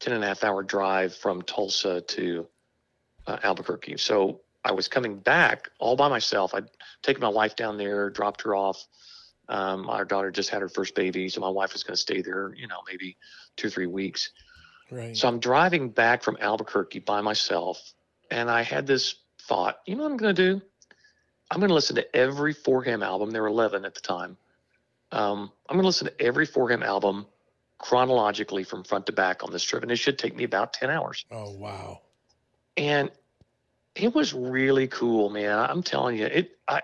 ten and a half hour drive from Tulsa to uh, Albuquerque. So I was coming back all by myself. I'd taken my wife down there, dropped her off. Um, our daughter just had her first baby. So my wife was going to stay there, you know, maybe two or three weeks. Right. So I'm driving back from Albuquerque by myself. And I had this thought, you know what I'm going to do? I'm going to listen to every four him album. There were eleven at the time. Um, I'm going to listen to every four him album chronologically from front to back on this trip, and it should take me about ten hours. Oh, wow. And it was really cool, man. I'm telling you, it. I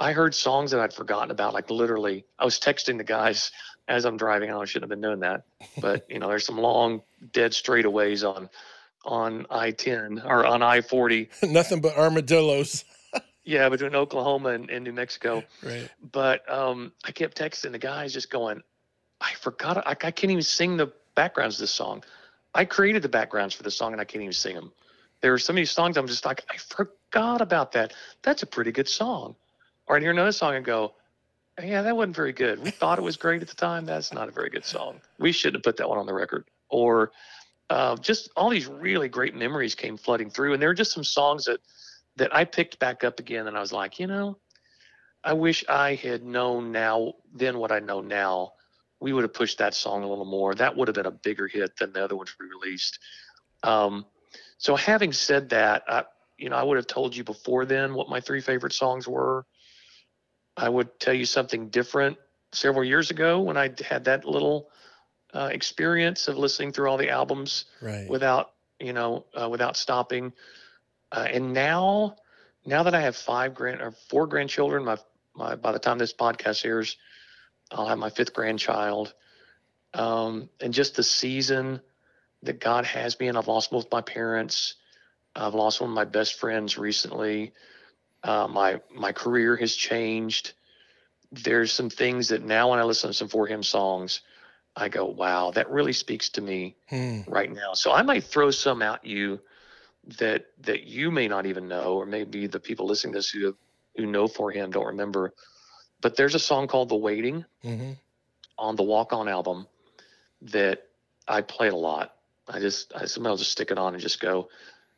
I heard songs that I'd forgotten about, like literally. I was texting the guys as I'm driving. I shouldn't have been doing that. But, you know, there's some long dead straightaways on on I ten or on I forty. Nothing but armadillos. Yeah, between Oklahoma and, and New Mexico. Right. But um, I kept texting the guys just going, I forgot. I, I can't even sing the backgrounds of this song. I created the backgrounds for this song, and I can't even sing them. There are so many songs I'm just like, I forgot about that. That's a pretty good song. Or I'd hear another song and go, yeah, that wasn't very good. We thought it was great at the time. That's not a very good song. We shouldn't have put that one on the record. Or uh, just all these really great memories came flooding through, and there were just some songs that – that I picked back up again, and I was like, you know, I wish I had known now, then what I know now, we would have pushed that song a little more. That would have been a bigger hit than the other ones we released. Um, so having said that, I, you know, I would have told you before then what my three favorite songs were. I would tell you something different several years ago when I had that little uh, experience of listening through all the albums right. without, you know, uh, without stopping. Uh, and now, now that I have five grand or four grandchildren, my, my by the time this podcast airs, I'll have my fifth grandchild. um, and just the season that God has me in. I've lost both my parents. I've lost one of my best friends recently. Uh, my my career has changed. There's some things that now when I listen to some four him songs, I go, wow, that really speaks to me hmm. right now. So I might throw some at you that that you may not even know, or maybe the people listening to this who, who know four him don't remember. But there's a song called The Waiting mm-hmm. on the Walk On album that I played a lot. I just, I, sometimes I'll just stick it on and just go,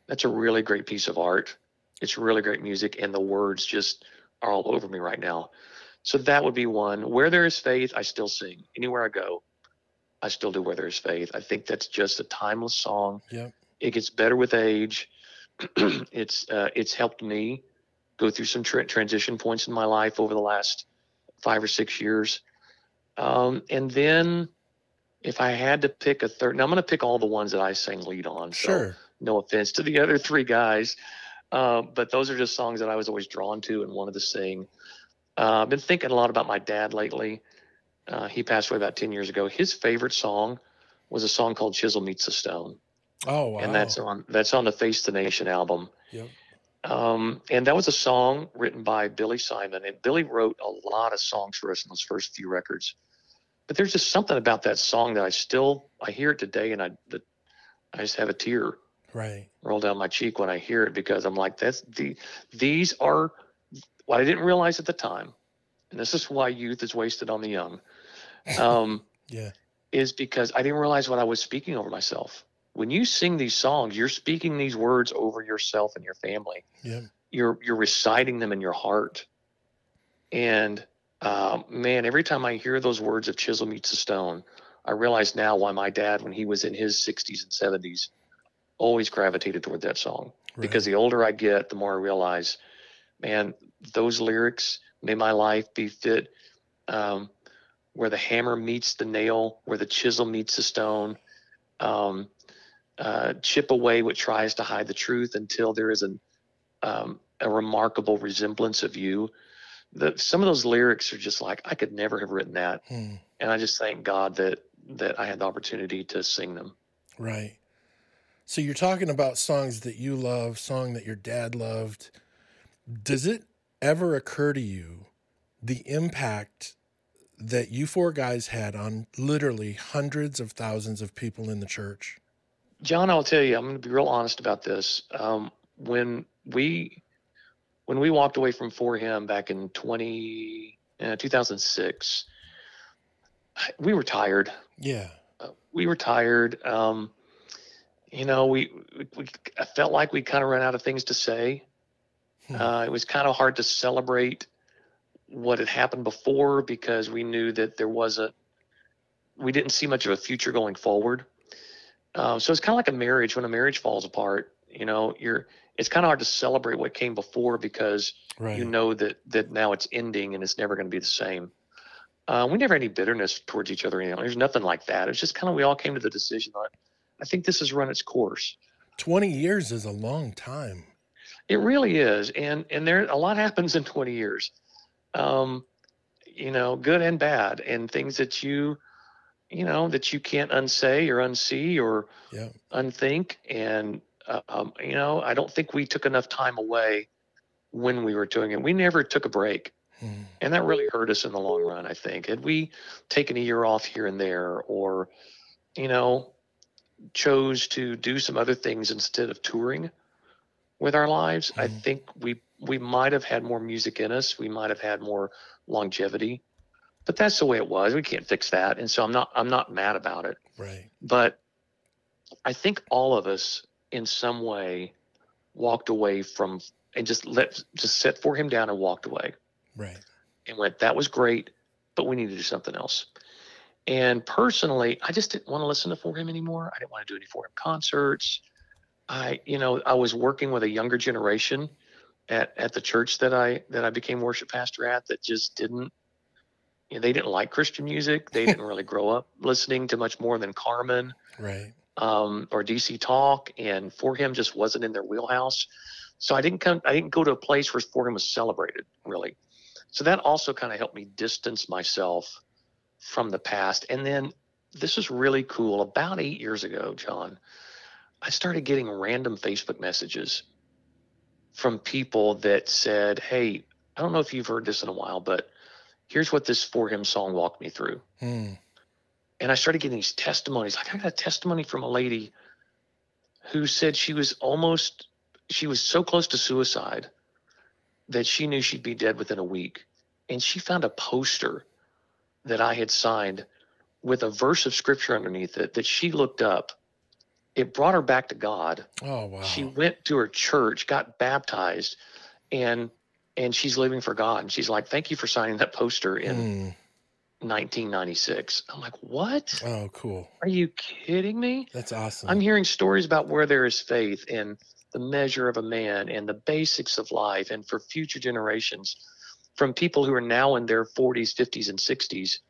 that's a really great piece of art. It's really great music, and the words just are all over me right now. So that would be one. Where There Is Faith, I still sing. Anywhere I go, I still do Where There Is Faith. I think that's just a timeless song. Yep. It gets better with age. it's uh, it's helped me go through some tra- transition points in my life over the last five or six years. Um, and then if I had to pick a third, now I'm going to pick all the ones that I sang lead on. So sure. No offense to the other three guys. Uh, but those are just songs that I was always drawn to and wanted to sing. Uh, I've been thinking a lot about my dad lately. Uh, he passed away about ten years ago. His favorite song was a song called Chisel Meets the Stone. Oh, wow. And that's on that's on the Face the Nation album. Yep. Um, and that was a song written by Billy Simon. And Billy wrote a lot of songs for us in those first few records. But there's just something about that song that I still, I hear it today, and I, I just have a tear right roll down my cheek when I hear it, because I'm like, that's the these are what I didn't realize at the time. And this is why youth is wasted on the young. Um, yeah, is because I didn't realize what I was speaking over myself. When you sing these songs, you're speaking these words over yourself and your family. Yeah, you're you're reciting them in your heart. And uh, man, every time I hear those words of Chisel Meets the Stone, I realize now why my dad, when he was in his sixties and seventies, always gravitated toward that song. Right. Because the older I get, the more I realize, man, those lyrics, may my life be fit. Um, where the hammer meets the nail, where the chisel meets the stone, um, uh, chip away what tries to hide the truth until there is an, um, a remarkable resemblance of you. The, some of those lyrics are just like, I could never have written that. Hmm. And I just thank God that, that I had the opportunity to sing them. Right. So you're talking about songs that you love, song that your dad loved. Does it ever occur to you the impact that you four guys had on literally hundreds of thousands of people in the church? John, I'll tell you, I'm going to be real honest about this. Um, when we when we walked away from four him back in twenty, uh, two thousand six, we were tired. Yeah. Uh, we were tired. Um, you know, we, we, we I felt like we kind of ran out of things to say. Uh, it was kind of hard to celebrate what had happened before, because we knew that there wasn't, we didn't see much of a future going forward. Um, so it's kind of like a marriage. When a marriage falls apart, you know, you're, it's kind of hard to celebrate what came before, because right. you know that, that now it's ending and it's never going to be the same. Uh, we never had any bitterness towards each other. You know, there's nothing like that. It's just kind of, we all came to the decision that I think this has run its course. twenty years is a long time. It really is, and and there a lot happens in twenty years, um, you know, good and bad, and things that you, you know, that you can't unsay or unsee or yeah. unthink. And uh, um, you know, I don't think we took enough time away when we were doing it. We never took a break, hmm. and that really hurt us in the long run. I think had we taken a year off here and there, or you know, chose to do some other things instead of touring with our lives, mm-hmm. I think we we might have had more music in us. We might have had more longevity, but that's the way it was. We can't fix that, and so I'm not I'm not mad about it. Right. But I think all of us, in some way, walked away from and just let just set four him down and walked away. Right. And went, that was great, but we need to do something else. And personally, I just didn't want to listen to four him anymore. I didn't want to do any four him concerts. I, you know, I was working with a younger generation at, at the church that I, that I became worship pastor at, that just didn't, you know, they didn't like Christian music. They didn't really grow up listening to much more than Carmen right. um, or D C Talk, and four him just wasn't in their wheelhouse. So I didn't come, I didn't go to a place where four him was celebrated really. So that also kind of helped me distance myself from the past. And then this is really cool. About eight years ago, John, I started getting random Facebook messages from people that said, hey, I don't know if you've heard this in a while, but here's what this four him song walked me through. Mm. And I started getting these testimonies. Like, I got a testimony from a lady who said she was almost, she was so close to suicide that she knew she'd be dead within a week. And she found a poster that I had signed with a verse of scripture underneath it that she looked up. It brought her back to God. Oh, wow. She went to her church, got baptized, and and she's living for God. And she's like, thank you for signing that poster in mm. nineteen ninety-six. I'm like, what? Oh, cool. Are you kidding me? That's awesome. I'm hearing stories about Where There Is Faith and the measure of a man and the basics of life and for future generations from people who are now in their forties, fifties, and sixties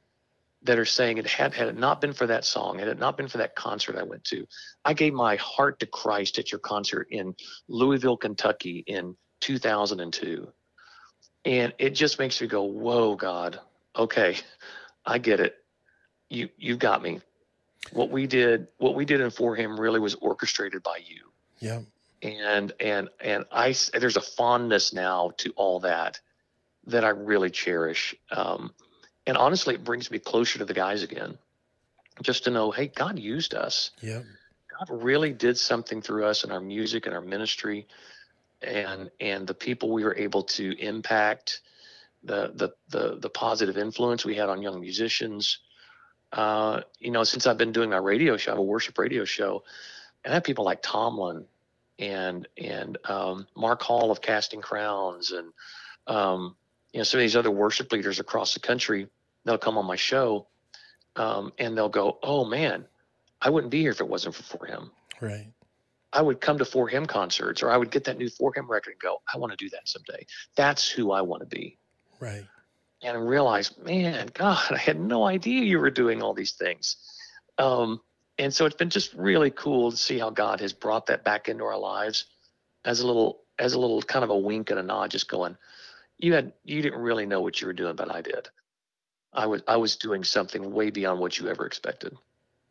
that are saying it had, had it not been for that song, had it not been for that concert I went to, I gave my heart to Christ at your concert in Louisville, Kentucky in two thousand two. And it just makes me go, whoa, God, okay, I get it. You, you got me. What we did, what we did in four him really was orchestrated by you. Yeah. And, and, and I, there's a fondness now to all that that I really cherish. Um, And honestly, it brings me closer to the guys again, just to know, hey, God used us. Yeah, God really did something through us in our music and our ministry, and and the people we were able to impact, the the the, the positive influence we had on young musicians. Uh, you know, since I've been doing my radio show, I have a worship radio show, and I have people like Tomlin, and and um, Mark Hall of Casting Crowns, and um, you know, some of these other worship leaders across the country. They'll come on my show, um, and they'll go, oh, man, I wouldn't be here if it wasn't for four him. Right. I would come to four him concerts, or I would get that new four him record and go, I want to do that someday. That's who I want to be. Right. And I realized, man, God, I had no idea you were doing all these things. Um, and so it's been just really cool to see how God has brought that back into our lives as a little, as a little kind of a wink and a nod, just going, you had, you didn't really know what you were doing, but I did. I was I was doing something way beyond what you ever expected.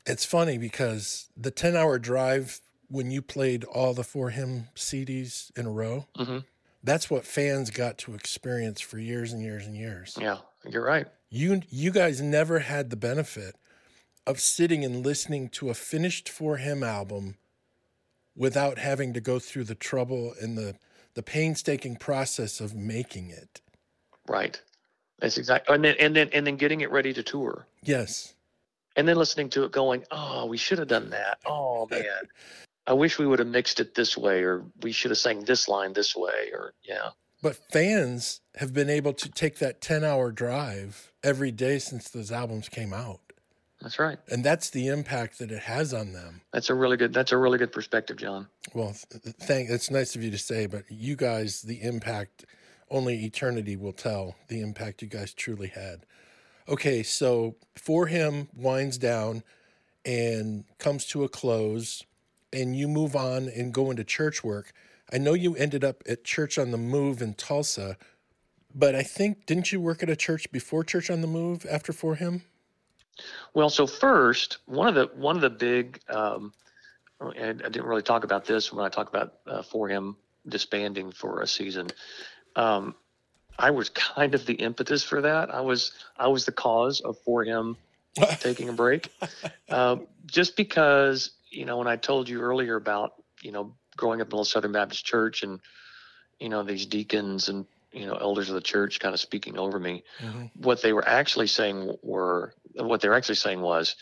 It's funny because the ten-hour drive when you played all the four him C Ds in a row, mm-hmm. that's what fans got to experience for years and years and years. Yeah, you're right. You you guys never had the benefit of sitting and listening to a finished four him album without having to go through the trouble and the the painstaking process of making it. Right. That's exactly. And then, and then, and then getting it ready to tour. Yes. And then listening to it going, oh, we should have done that. Oh man, I wish we would have mixed it this way, or we should have sang this line this way, or yeah. But fans have been able to take that ten hour drive every day since those albums came out. That's right. And that's the impact that it has on them. That's a really good, that's a really good perspective, John. Well, th- thank, it's nice of you to say, but you guys, the impact, only eternity will tell the impact you guys truly had. Okay, so four him winds down and comes to a close, and you move on and go into church work. I know you ended up at Church on the Move in Tulsa, but I think, didn't you work at a church before Church on the Move after four him? Well, so first, one of the one of the big, um, and I didn't really talk about this when I talked about uh, four him disbanding for a season. Um, I was kind of the impetus for that. I was I was the cause of four him taking a break, uh, just because, you know, when I told you earlier about, you know, growing up in a little Southern Baptist church and, you know, these deacons and, you know, elders of the church kind of speaking over me, mm-hmm. what they were actually saying were, what they were actually saying was,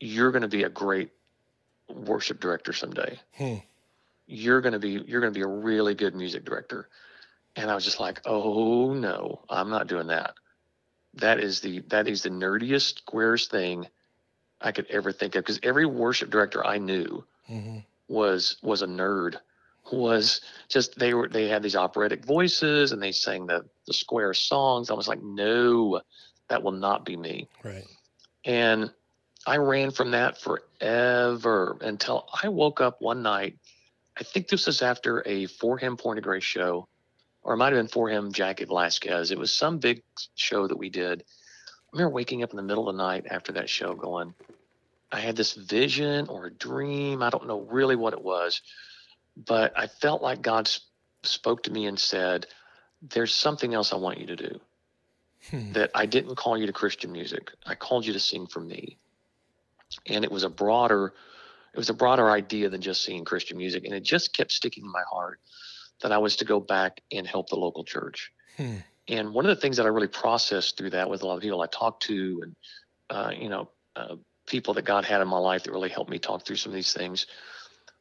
you're going to be a great worship director someday. Hmm. You're going to be, you're going to be a really good music director. And I was just like, oh no, I'm not doing that. That is the, that is the nerdiest, squarest thing I could ever think of. Cause every worship director I knew mm-hmm. was, was a nerd. Was just they were they had these operatic voices and they sang the the square songs. I was like, no, that will not be me. Right. And I ran from that forever until I woke up one night. I think this was after a four him Point of Grace show, or it might have been four him Jackie Velasquez. It was some big show that we did. I remember waking up in the middle of the night after that show, going, I had this vision or a dream. I don't know really what it was, but I felt like God sp- spoke to me and said, there's something else I want you to do. Hmm. That I didn't call you to Christian music. I called you to sing for me. And it was a broader, it was a broader idea than just singing Christian music. And it just kept sticking in my heart that I was to go back and help the local church. Hmm. And one of the things that I really processed through that with a lot of people I talked to and, uh, you know, uh, people that God had in my life that really helped me talk through some of these things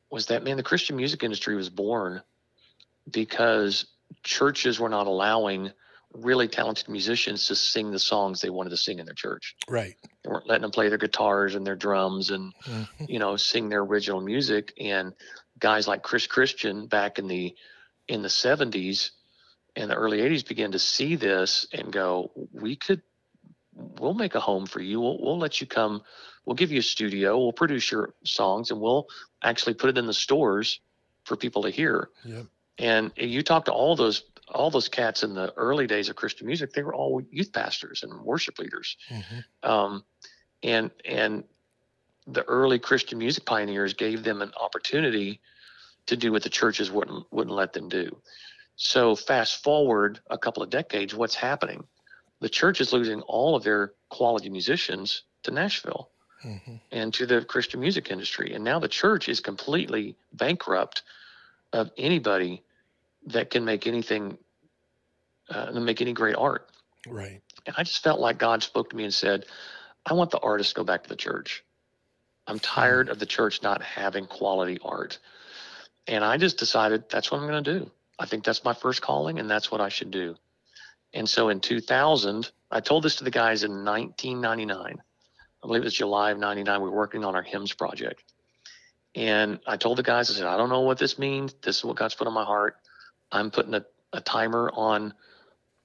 was that, man, the Christian music industry was born because churches were not allowing really talented musicians to sing the songs they wanted to sing in their church. Right. They weren't letting them play their guitars and their drums and, mm-hmm. you know, sing their original music. And guys like Chris Christian back in the, in the seventies and the early eighties began to see this and go, we could, we'll make a home for you. We'll, we'll let you come. We'll give you a studio. We'll produce your songs, and we'll actually put it in the stores for people to hear. Yep. And you talk to all those all those cats in the early days of Christian music. They were all youth pastors and worship leaders. Mm-hmm. Um, and and the early Christian music pioneers gave them an opportunity to do what the churches wouldn't wouldn't let them do. So fast forward a couple of decades, what's happening? The church is losing all of their quality musicians to Nashville mm-hmm. and to the Christian music industry. And now the church is completely bankrupt of anybody that can make anything, uh, make any great art. Right. And I just felt like God spoke to me and said, I want the artists to go back to the church. I'm tired mm-hmm. of the church not having quality art. And I just decided that's what I'm going to do. I think that's my first calling, and that's what I should do. And so in two thousand, I told this to the guys in nineteen ninety-nine. I believe it was July of ninety-nine. We were working on our hymns project. And I told the guys, I said, I don't know what this means. This is what God's put on my heart. I'm putting a, a timer on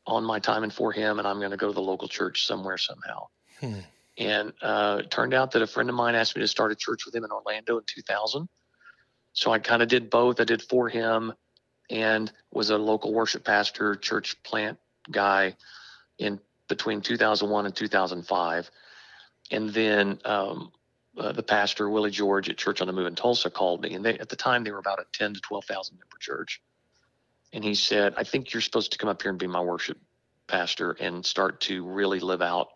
on my time and for him, and I'm going to go to the local church somewhere somehow. Hmm. And uh, it turned out that a friend of mine asked me to start a church with him in Orlando in two thousand. So I kind of did both. I did for him and was a local worship pastor, church plant guy in between two thousand one and two thousand five. And then um, uh, the pastor, Willie George, at Church on the Move in Tulsa called me. And they, at the time, they were about a ten to twelve thousand member church. And he said, I think you're supposed to come up here and be my worship pastor and start to really live out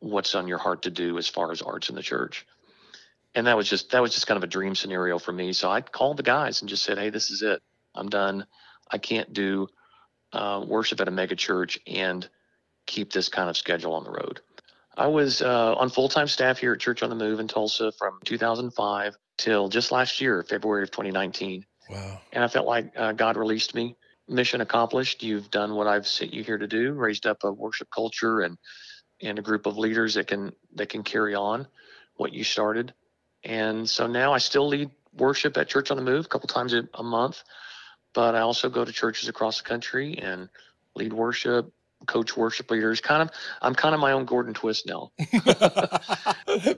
what's on your heart to do as far as arts in the church. And that was just, that was just kind of a dream scenario for me. So I called the guys and just said, hey, this is it. I'm done. I can't do Uh, worship at a mega church and keep this kind of schedule on the road. I was uh, on full-time staff here at Church on the Move in Tulsa from two thousand five till just last year, February of twenty nineteen. Wow. And I felt like uh, God released me. Mission accomplished. You've done what I've sent you here to do, raised up a worship culture and and a group of leaders that can that can carry on what you started. And so now I still lead worship at Church on the Move a couple times a, a month. But I also go to churches across the country and lead worship, coach worship leaders. Kind of, I'm kind of my own Gordon Twist now.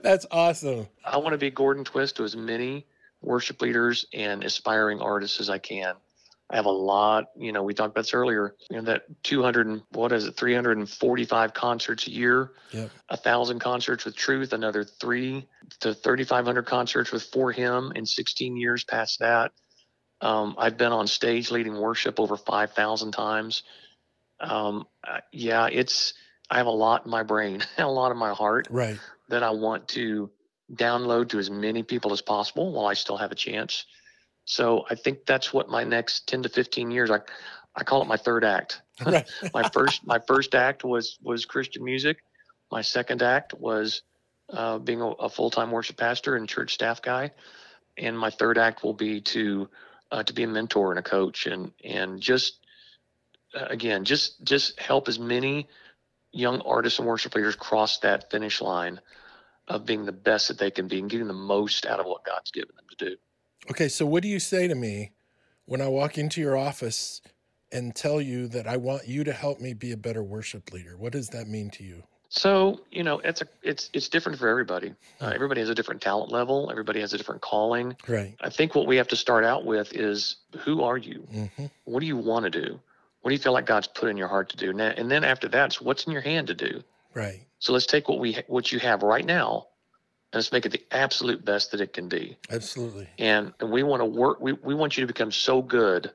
That's awesome. I want to be Gordon Twist to as many worship leaders and aspiring artists as I can. I have a lot, you know, we talked about this earlier, you know, that two hundred and what is it, three hundred forty-five concerts a year, yep. one thousand concerts with Truth, another three to thirty-five hundred concerts with four Him in sixteen years past that. Um, I've been on stage leading worship over five thousand times. Um, uh, yeah, it's, I have a lot in my brain, a lot in my heart right. that I want to download to as many people as possible while I still have a chance. So I think that's what my next ten to fifteen years, I, I call it my third act. Right. my first, my first act was, was Christian music. My second act was, uh, being a, a full-time worship pastor and church staff guy. And my third act will be to, Uh, to be a mentor and a coach and, and just, uh, again, just, just help as many young artists and worship leaders cross that finish line of being the best that they can be and getting the most out of what God's given them to do. Okay. So what do you say to me when I walk into your office and tell you that I want you to help me be a better worship leader? What does that mean to you? So, you know, it's a, it's it's different for everybody. Uh, everybody has a different talent level. Everybody has a different calling. Right. I think what we have to start out with is, who are you? Mm-hmm. What do you want to do? What do you feel like God's put in your heart to do? Now, and then after that, it's what's in your hand to do. Right. So let's take what we what you have right now, and let's make it the absolute best that it can be. Absolutely. And and we want to work. We, we want you to become so good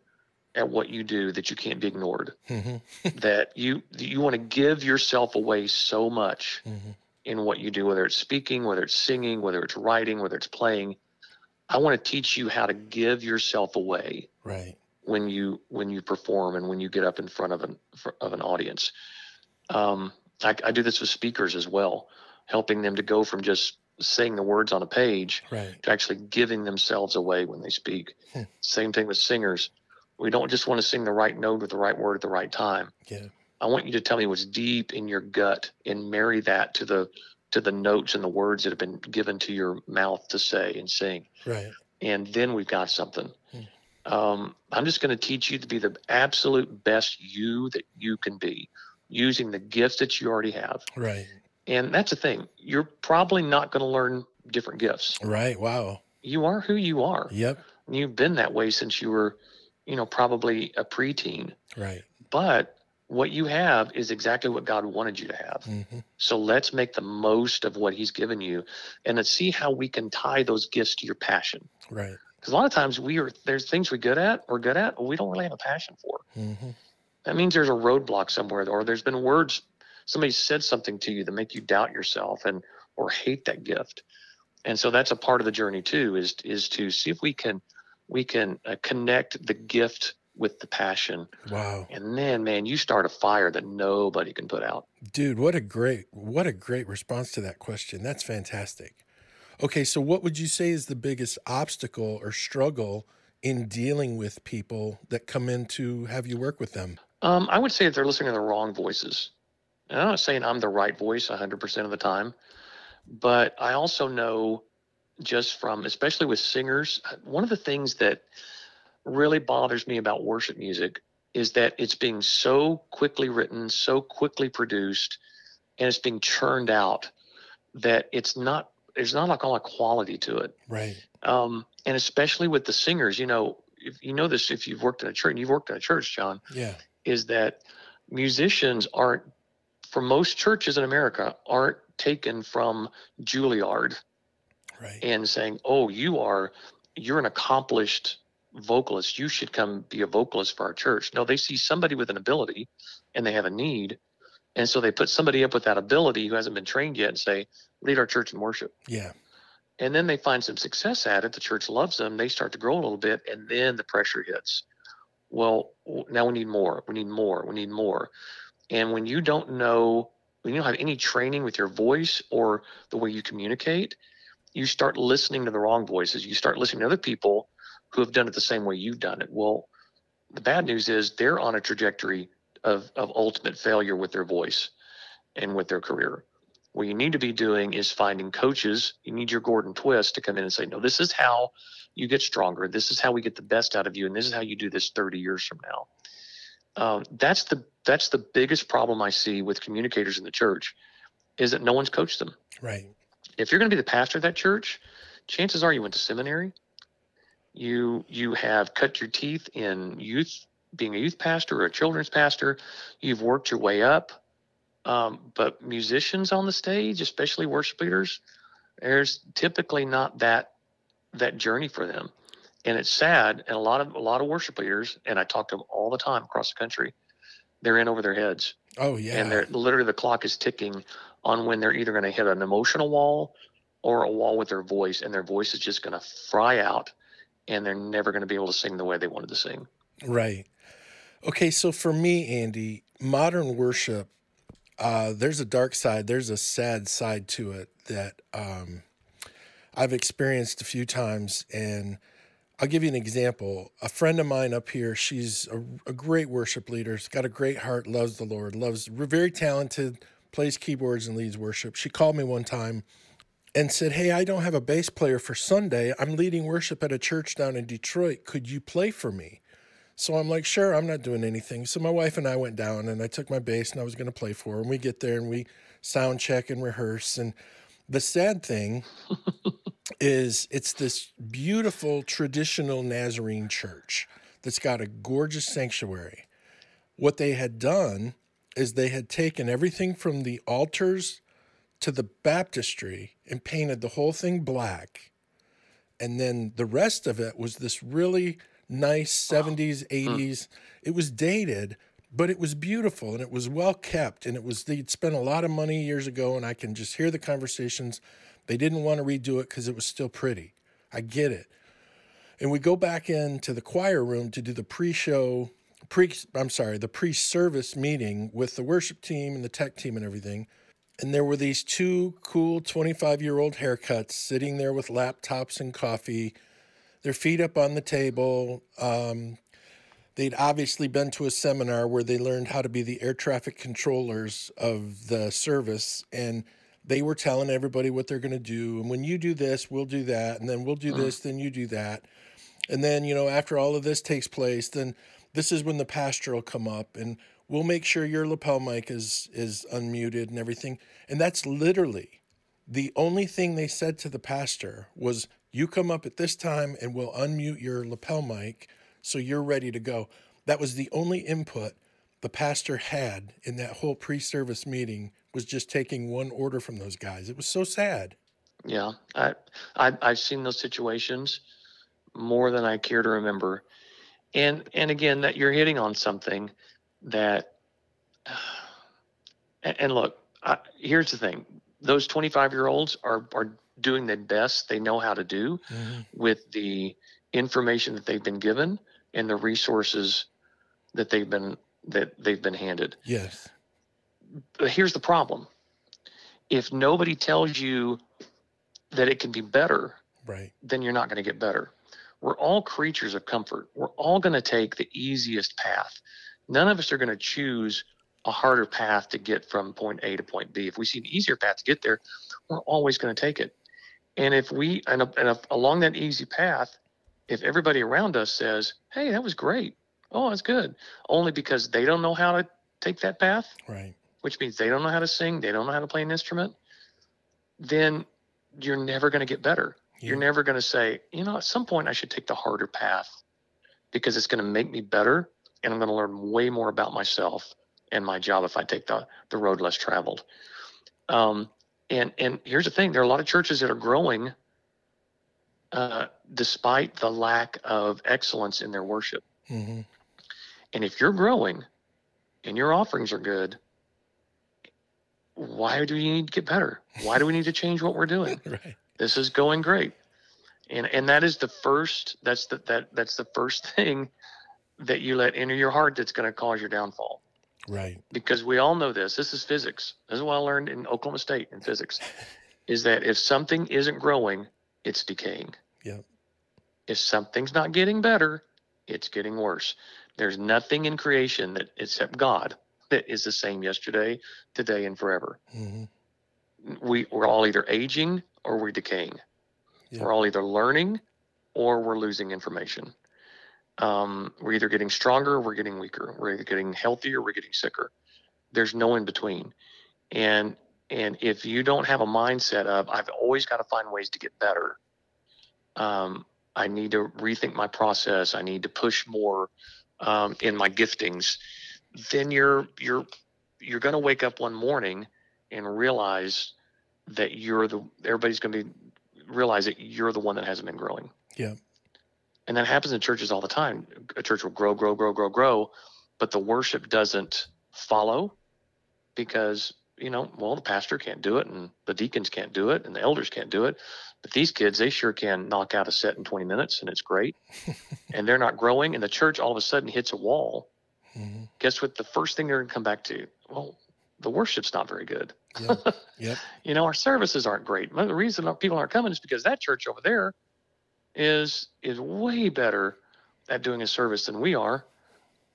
at what you do that you can't be ignored. Mm-hmm. that you you want to give yourself away so much mm-hmm. in what you do, whether it's speaking, whether it's singing, whether it's writing, whether it's playing. I want to teach you how to give yourself away. Right. When you when you perform and when you get up in front of an of an audience. Um, I, I do this with speakers as well, helping them to go from just saying the words on a page right. to actually giving themselves away when they speak. Hmm. Same thing with singers. We don't just want to sing the right note with the right word at the right time. Yeah. I want you to tell me what's deep in your gut and marry that to the to the notes and the words that have been given to your mouth to say and sing. Right. And then we've got something. Hmm. Um, I'm just going to teach you to be the absolute best you that you can be, using the gifts that you already have. Right. And that's the thing. You're probably not going to learn different gifts. Right. Wow. You are who you are. Yep. You've been that way since you were, you know, probably a preteen. Right. But what you have is exactly what God wanted you to have. Mm-hmm. So let's make the most of what he's given you, and let's see how we can tie those gifts to your passion. Right. Because a lot of times we are, there's things we're good at, we're good at, but we don't really have a passion for. Mm-hmm. That means there's a roadblock somewhere, or there's been words, somebody said something to you that make you doubt yourself and or hate that gift. And so that's a part of the journey too, is is to see if we can we can uh, connect the gift with the passion. Wow. And then, man, you start a fire that nobody can put out. Dude, what a great what a great response to that question. That's fantastic. Okay, so what would you say is the biggest obstacle or struggle in dealing with people that come in to have you work with them? Um, I would say that they're listening to the wrong voices. And I'm not saying I'm the right voice one hundred percent of the time, but I also know just from, especially with singers, one of the things that really bothers me about worship music is that it's being so quickly written, so quickly produced, and it's being churned out that it's not, there's not like all a quality to it. Right. Um, and especially with the singers, you know, if you know this, if you've worked in a church, and you've worked in a church, John, yeah, is that musicians aren't, for most churches in America, aren't taken from Juilliard right. and saying, oh, you are, you're an accomplished vocalist. You should come be a vocalist for our church. No, they see somebody with an ability and they have a need. And so they put somebody up with that ability who hasn't been trained yet and say, lead our church in worship. Yeah. And then they find some success at it. The church loves them. They start to grow a little bit, and then the pressure hits. Well, now we need more. We need more. We need more. And when you don't know, when you don't have any training with your voice or the way you communicate, you start listening to the wrong voices. You start listening to other people who have done it the same way you've done it. Well, the bad news is they're on a trajectory of, of ultimate failure with their voice and with their career. What you need to be doing is finding coaches. You need your Gordon Twist to come in and say, no, this is how you get stronger. This is how we get the best out of you. And this is how you do this thirty years from now. Um, that's the that's the biggest problem I see with communicators in the church, is that no one's coached them. Right. If you're going to be the pastor of that church, chances are you went to seminary. You you have cut your teeth in youth, being a youth pastor or a children's pastor. You've worked your way up. Um, but musicians on the stage, especially worship leaders, there's typically not that that journey for them. And it's sad, and a lot of a lot of worship leaders, and I talk to them all the time across the country, they're in over their heads. Oh, yeah. And they're literally, the clock is ticking on when they're either going to hit an emotional wall or a wall with their voice, and their voice is just going to fry out, and they're never going to be able to sing the way they wanted to sing. Right. Okay, so for me, Andy, modern worship, uh, there's a dark side, there's a sad side to it that um, I've experienced a few times, and I'll give you an example. A friend of mine up here, she's a, a great worship leader. She's got a great heart, loves the Lord, loves, very talented, plays keyboards and leads worship. She called me one time and said, hey, I don't have a bass player for Sunday. I'm leading worship at a church down in Detroit. Could you play for me? So I'm like, sure, I'm not doing anything. So my wife and I went down, and I took my bass, and I was going to play for her. And we get there, and we sound check and rehearse. And the sad thing is it's this beautiful traditional Nazarene church that's got a gorgeous sanctuary. What they had done is they had taken everything from the altars to the baptistry and painted the whole thing black. And then the rest of it was this really nice seventies, eighties. It was dated, but it was beautiful and it was well kept. And it was, they'd spent a lot of money years ago, and I can just hear the conversations. They didn't want to redo it because it was still pretty. I get it. And we go back into the choir room to do the pre-show, pre, I'm sorry, the pre-service meeting with the worship team and the tech team and everything. And there were these two cool twenty-five-year-old haircuts sitting there with laptops and coffee, their feet up on the table. Um, they'd obviously been to a seminar where they learned how to be the air traffic controllers of the service, and they were telling everybody what they're going to do. And when you do this, we'll do that, and then we'll do this, then you do that. And then, you know, after all of this takes place, then this is when the pastor will come up, and we'll make sure your lapel mic is is unmuted and everything. And that's literally the only thing they said to the pastor was, you come up at this time and we'll unmute your lapel mic so you're ready to go. That was the only input the pastor had in that whole pre-service meeting, was just taking one order from those guys. It was so sad. Yeah, I, I, I've seen those situations more than I care to remember. And and again, that you're hitting on something that, and, and look, I, here's the thing. Those twenty-five-year-olds are, are doing the best they know how to do mm-hmm. with the information that they've been given and the resources that they've been that they've been handed. Yes. But here's the problem. If nobody tells you that it can be better, right, then you're not going to get better. We're all creatures of comfort. We're all going to take the easiest path. None of us are going to choose a harder path to get from point A to point B. If we see an easier path to get there, we're always going to take it. And if we, and, and if along that easy path, if everybody around us says, hey, that was great, oh, that's good, only because they don't know how to take that path, right, which means they don't know how to sing, they don't know how to play an instrument, then you're never going to get better. You're never going to say, you know, at some point I should take the harder path because it's going to make me better and I'm going to learn way more about myself and my job if I take the, the road less traveled. Um, and, and here's the thing. There are a lot of churches that are growing uh, despite the lack of excellence in their worship. Mm-hmm. And if you're growing and your offerings are good, why do you need to get better? Why do we need to change what we're doing? Right. This is going great. And and that is the first, that's the, that, that's the first thing that you let enter your heart that's going to cause your downfall. Right. Because we all know this. This is physics. This is what I learned in Oklahoma State in physics, is that if something isn't growing, it's decaying. Yeah. If something's not getting better, it's getting worse. There's nothing in creation that except God that is the same yesterday, today, and forever. Mm-hmm. We, we're all either aging or we're decaying. Yeah. We're all either learning or we're losing information. Um, we're either getting stronger or we're getting weaker. We're either getting healthier or we're getting sicker. There's no in between. And and if you don't have a mindset of, I've always got to find ways to get better, um, I need to rethink my process, I need to push more um, in my giftings, then you're you're you're going to wake up one morning and realize that you're the, everybody's going to be, realize that you're the one that hasn't been growing. Yeah. And that happens in churches all the time. A church will grow, grow, grow, grow, grow, but the worship doesn't follow because, you know, well, the pastor can't do it and the deacons can't do it and the elders can't do it, but these kids, they sure can knock out a set in twenty minutes and it's great. And they're not growing. And the church all of a sudden hits a wall. Mm-hmm. Guess what? The first thing they're going to come back to, well, the worship's not very good. Yeah. Yep. You know, our services aren't great. The reason people aren't coming is because that church over there is is way better at doing a service than we are.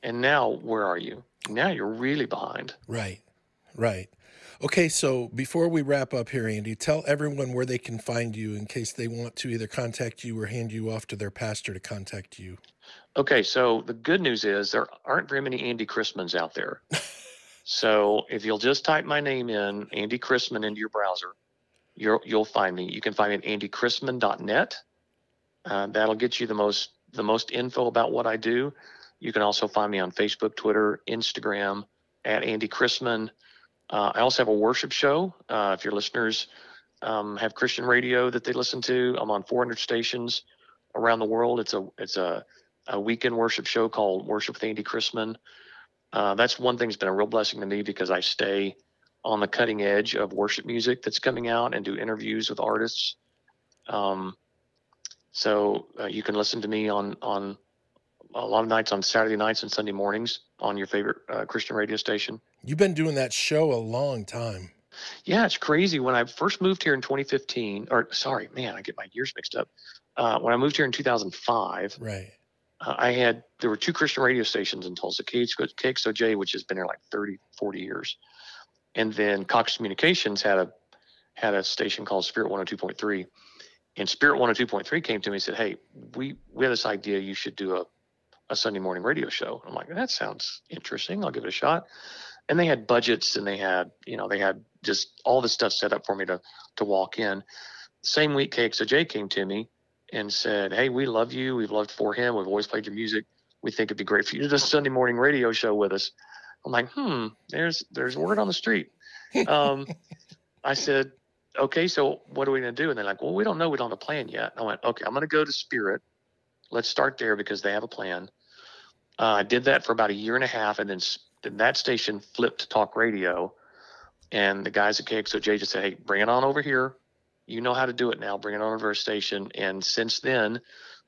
And now where are you? Now you're really behind. Right, right. Okay, so before we wrap up here, Andy, tell everyone where they can find you in case they want to either contact you or hand you off to their pastor to contact you. Okay, so the good news is there aren't very many Andy Chrismans out there. So if you'll just type my name in, Andy Chrisman, into your browser, you're, you'll find me. You can find me at andy chrisman dot net. Uh, that'll get you the most the most info about what I do. You can also find me on Facebook, Twitter, Instagram, at Andy Chrisman. Uh, I also have a worship show. Uh, if your listeners um, have Christian radio that they listen to, I'm on four hundred stations around the world. It's a it's a, a weekend worship show called Worship with Andy Chrisman. Uh, that's one thing that's been a real blessing to me because I stay on the cutting edge of worship music that's coming out and do interviews with artists. Um, so uh, you can listen to me on on a lot of nights, on Saturday nights and Sunday mornings, on your favorite uh, Christian radio station. You've been doing that show a long time. Yeah, it's crazy. When I first moved here in twenty fifteen, or sorry, man, I get my years mixed up. Uh, when I moved here in two thousand five, right, uh, I had there were two Christian radio stations in Tulsa, K X O J, which has been there like thirty, forty years, and then Cox Communications had a had a station called Spirit one oh two point three, and Spirit one oh two point three came to me and said, "Hey, we we have this idea. You should do a a Sunday morning radio show." I'm like, that sounds interesting. I'll give it a shot. And they had budgets and they had, you know, they had just all this stuff set up for me to, to walk in. Same week, K X O J came to me and said, "Hey, we love you. We've loved four him. We've always played your music. We think it'd be great for you to do a Sunday morning radio show with us." I'm like, Hmm, there's, there's word on the street. Um, I said, "Okay, so what are we going to do?" And they're like, "Well, we don't know. We don't have a plan yet." And I went, "Okay, I'm going to go to Spirit. Let's start there because they have a plan." Uh, I did that for about a year and a half, and then, then that station flipped to talk radio. And the guys at K X O J just said, "Hey, bring it on over here. You know how to do it now. Bring it on over to our station." And since then,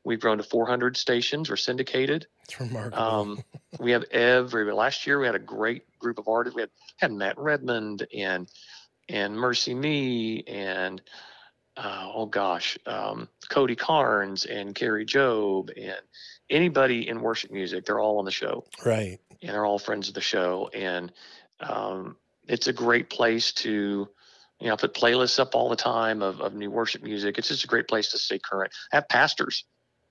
we've grown to four hundred stations. We're syndicated. It's remarkable. Um, we have every last year we had a great group of artists. We had, had Matt Redmond and and Mercy Me and. Uh, oh gosh, um, Cody Carnes and Carrie Job and anybody in worship music, they're all on the show. Right. And they're all friends of the show. And um, it's a great place to, you know, put playlists up all the time of, of new worship music. It's just a great place to stay current. I have pastors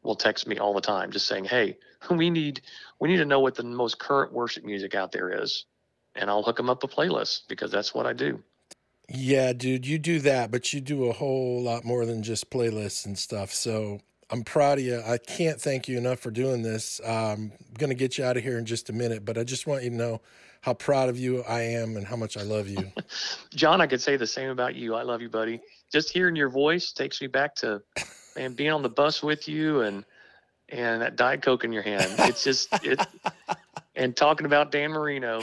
will text me all the time just saying, "Hey, we need, we need to know what the most current worship music out there is." And I'll hook them up a playlist because that's what I do. Yeah, dude, you do that, but you do a whole lot more than just playlists and stuff. So I'm proud of you. I can't thank you enough for doing this. I'm going to get you out of here in just a minute, but I just want you to know how proud of you I am and how much I love you. John, I could say the same about you. I love you, buddy. Just hearing your voice takes me back to man, being on the bus with you and and that Diet Coke in your hand. It's just it, and talking about Dan Marino.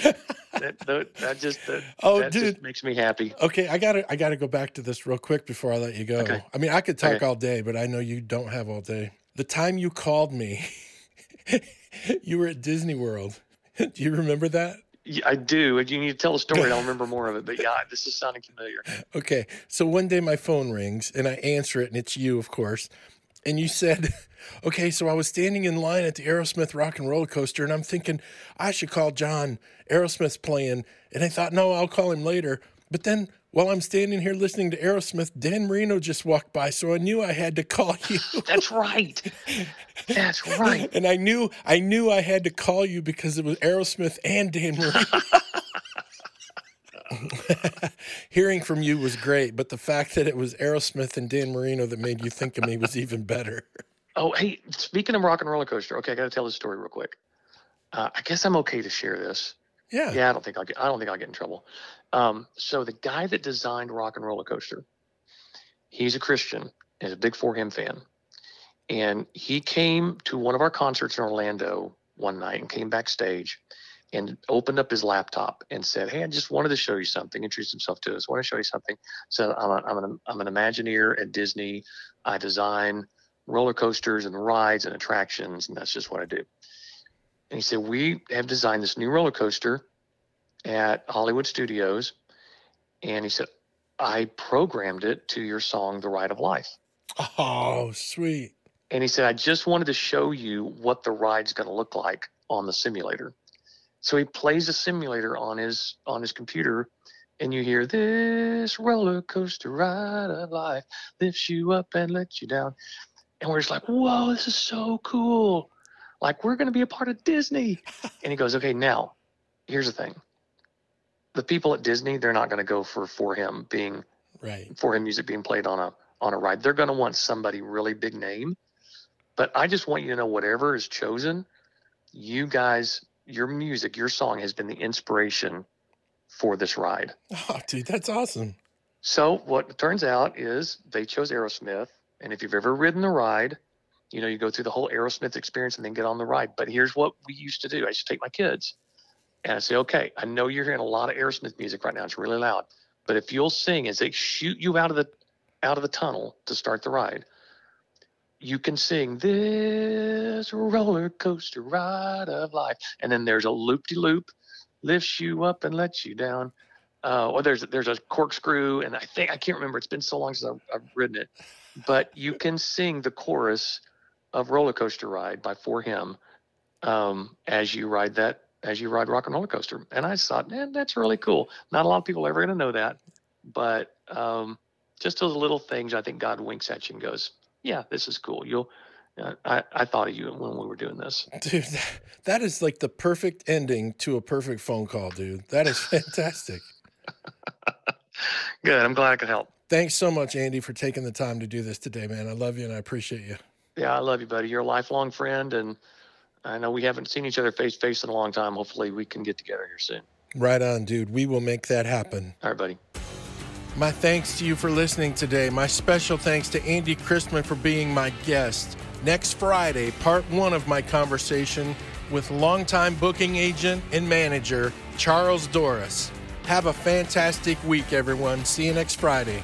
That, that, that just that, oh, that dude. Just makes me happy. Okay, I gotta I gotta go back to this real quick before I let you go. Okay. I mean, I could talk okay. all day, but I know you don't have all day. The time you called me, you were at Disney World. Do you remember that? Yeah, I do. You need to tell a story. I'll remember more of it. But yeah, this is sounding familiar. Okay, so one day my phone rings and I answer it, and it's you, of course. And you said, "Okay, so I was standing in line at the Aerosmith Rock and Roller Coaster, and I'm thinking I should call John. Aerosmith's playing." And I thought, no, I'll call him later. But then while I'm standing here listening to Aerosmith, Dan Marino just walked by, so I knew I had to call you. That's right. That's right. And I knew I knew I had to call you because it was Aerosmith and Dan Marino. Hearing from you was great, but the fact that it was Aerosmith and Dan Marino that made you think of me was even better. Oh, hey, speaking of Rock and Roller Coaster, okay, I got to tell this story real quick. Uh, I guess I'm okay to share this. Yeah. Yeah, I don't think I'll get, I don't think I'll get in trouble. Um, so the guy that designed Rock and Roller Coaster, he's a Christian and a big four him fan. And he came to one of our concerts in Orlando one night and came backstage and opened up his laptop and said, "Hey, I just wanted to show you something." Introduced himself to us. "I want to show you something. So I'm, a, I'm, an, I'm an Imagineer at Disney. I design roller coasters and rides and attractions, and that's just what I do." And he said, "We have designed this new roller coaster at Hollywood Studios." And he said, "I programmed it to your song, The Ride of Life." Oh, sweet. And he said, "I just wanted to show you what the ride's going to look like on the simulator." So he plays a simulator on his on his computer, and you hear, "This roller coaster ride of life lifts you up and lets you down." And we're just like, "Whoa, this is so cool. Like, we're going to be a part of Disney." And he goes, "Okay, now, here's the thing. The people at Disney, they're not going to go for four him being right. four him music being played on a on a ride. They're going to want somebody really big name. But I just want you to know whatever is chosen, you guys – your music, your song has been the inspiration for this ride. Oh, dude, that's awesome. So what turns out is they chose Aerosmith. And if you've ever ridden the ride, you know, you go through the whole Aerosmith experience and then get on the ride. But here's what we used to do. I used to take my kids and I say, okay, I know you're hearing a lot of Aerosmith music right now. It's really loud. But if you'll sing as they shoot you out of the out of the tunnel to start the ride, you can sing this roller coaster ride of life. And then there's a loop-de-loop, lifts you up and lets you down. Uh, or there's there's a corkscrew, and I think I can't remember. It's been so long since I've, I've ridden it. But you can sing the chorus of Roller Coaster Ride by four him um, as you ride that as you ride Rock and Roller Coaster. And I thought, man, that's really cool. Not a lot of people are ever going to know that, but um, just those little things. I think God winks at you and goes, "Yeah, this is cool." You'll. Uh, I I thought of you when we were doing this, dude. That, that is like the perfect ending to a perfect phone call, dude. That is fantastic. Good. I'm glad I could help. Thanks so much, Andy, for taking the time to do this today, man. I love you and I appreciate you. Yeah, I love you, buddy. You're a lifelong friend, and I know we haven't seen each other face-to-face in a long time. Hopefully we can get together here soon. Right on, dude. We will make that happen. All right, buddy. My thanks to you for listening today. My special thanks to Andy Chrisman for being my guest. Next Friday, part one of my conversation with longtime booking agent and manager, Charles Dorris. Have a fantastic week, everyone. See you next Friday.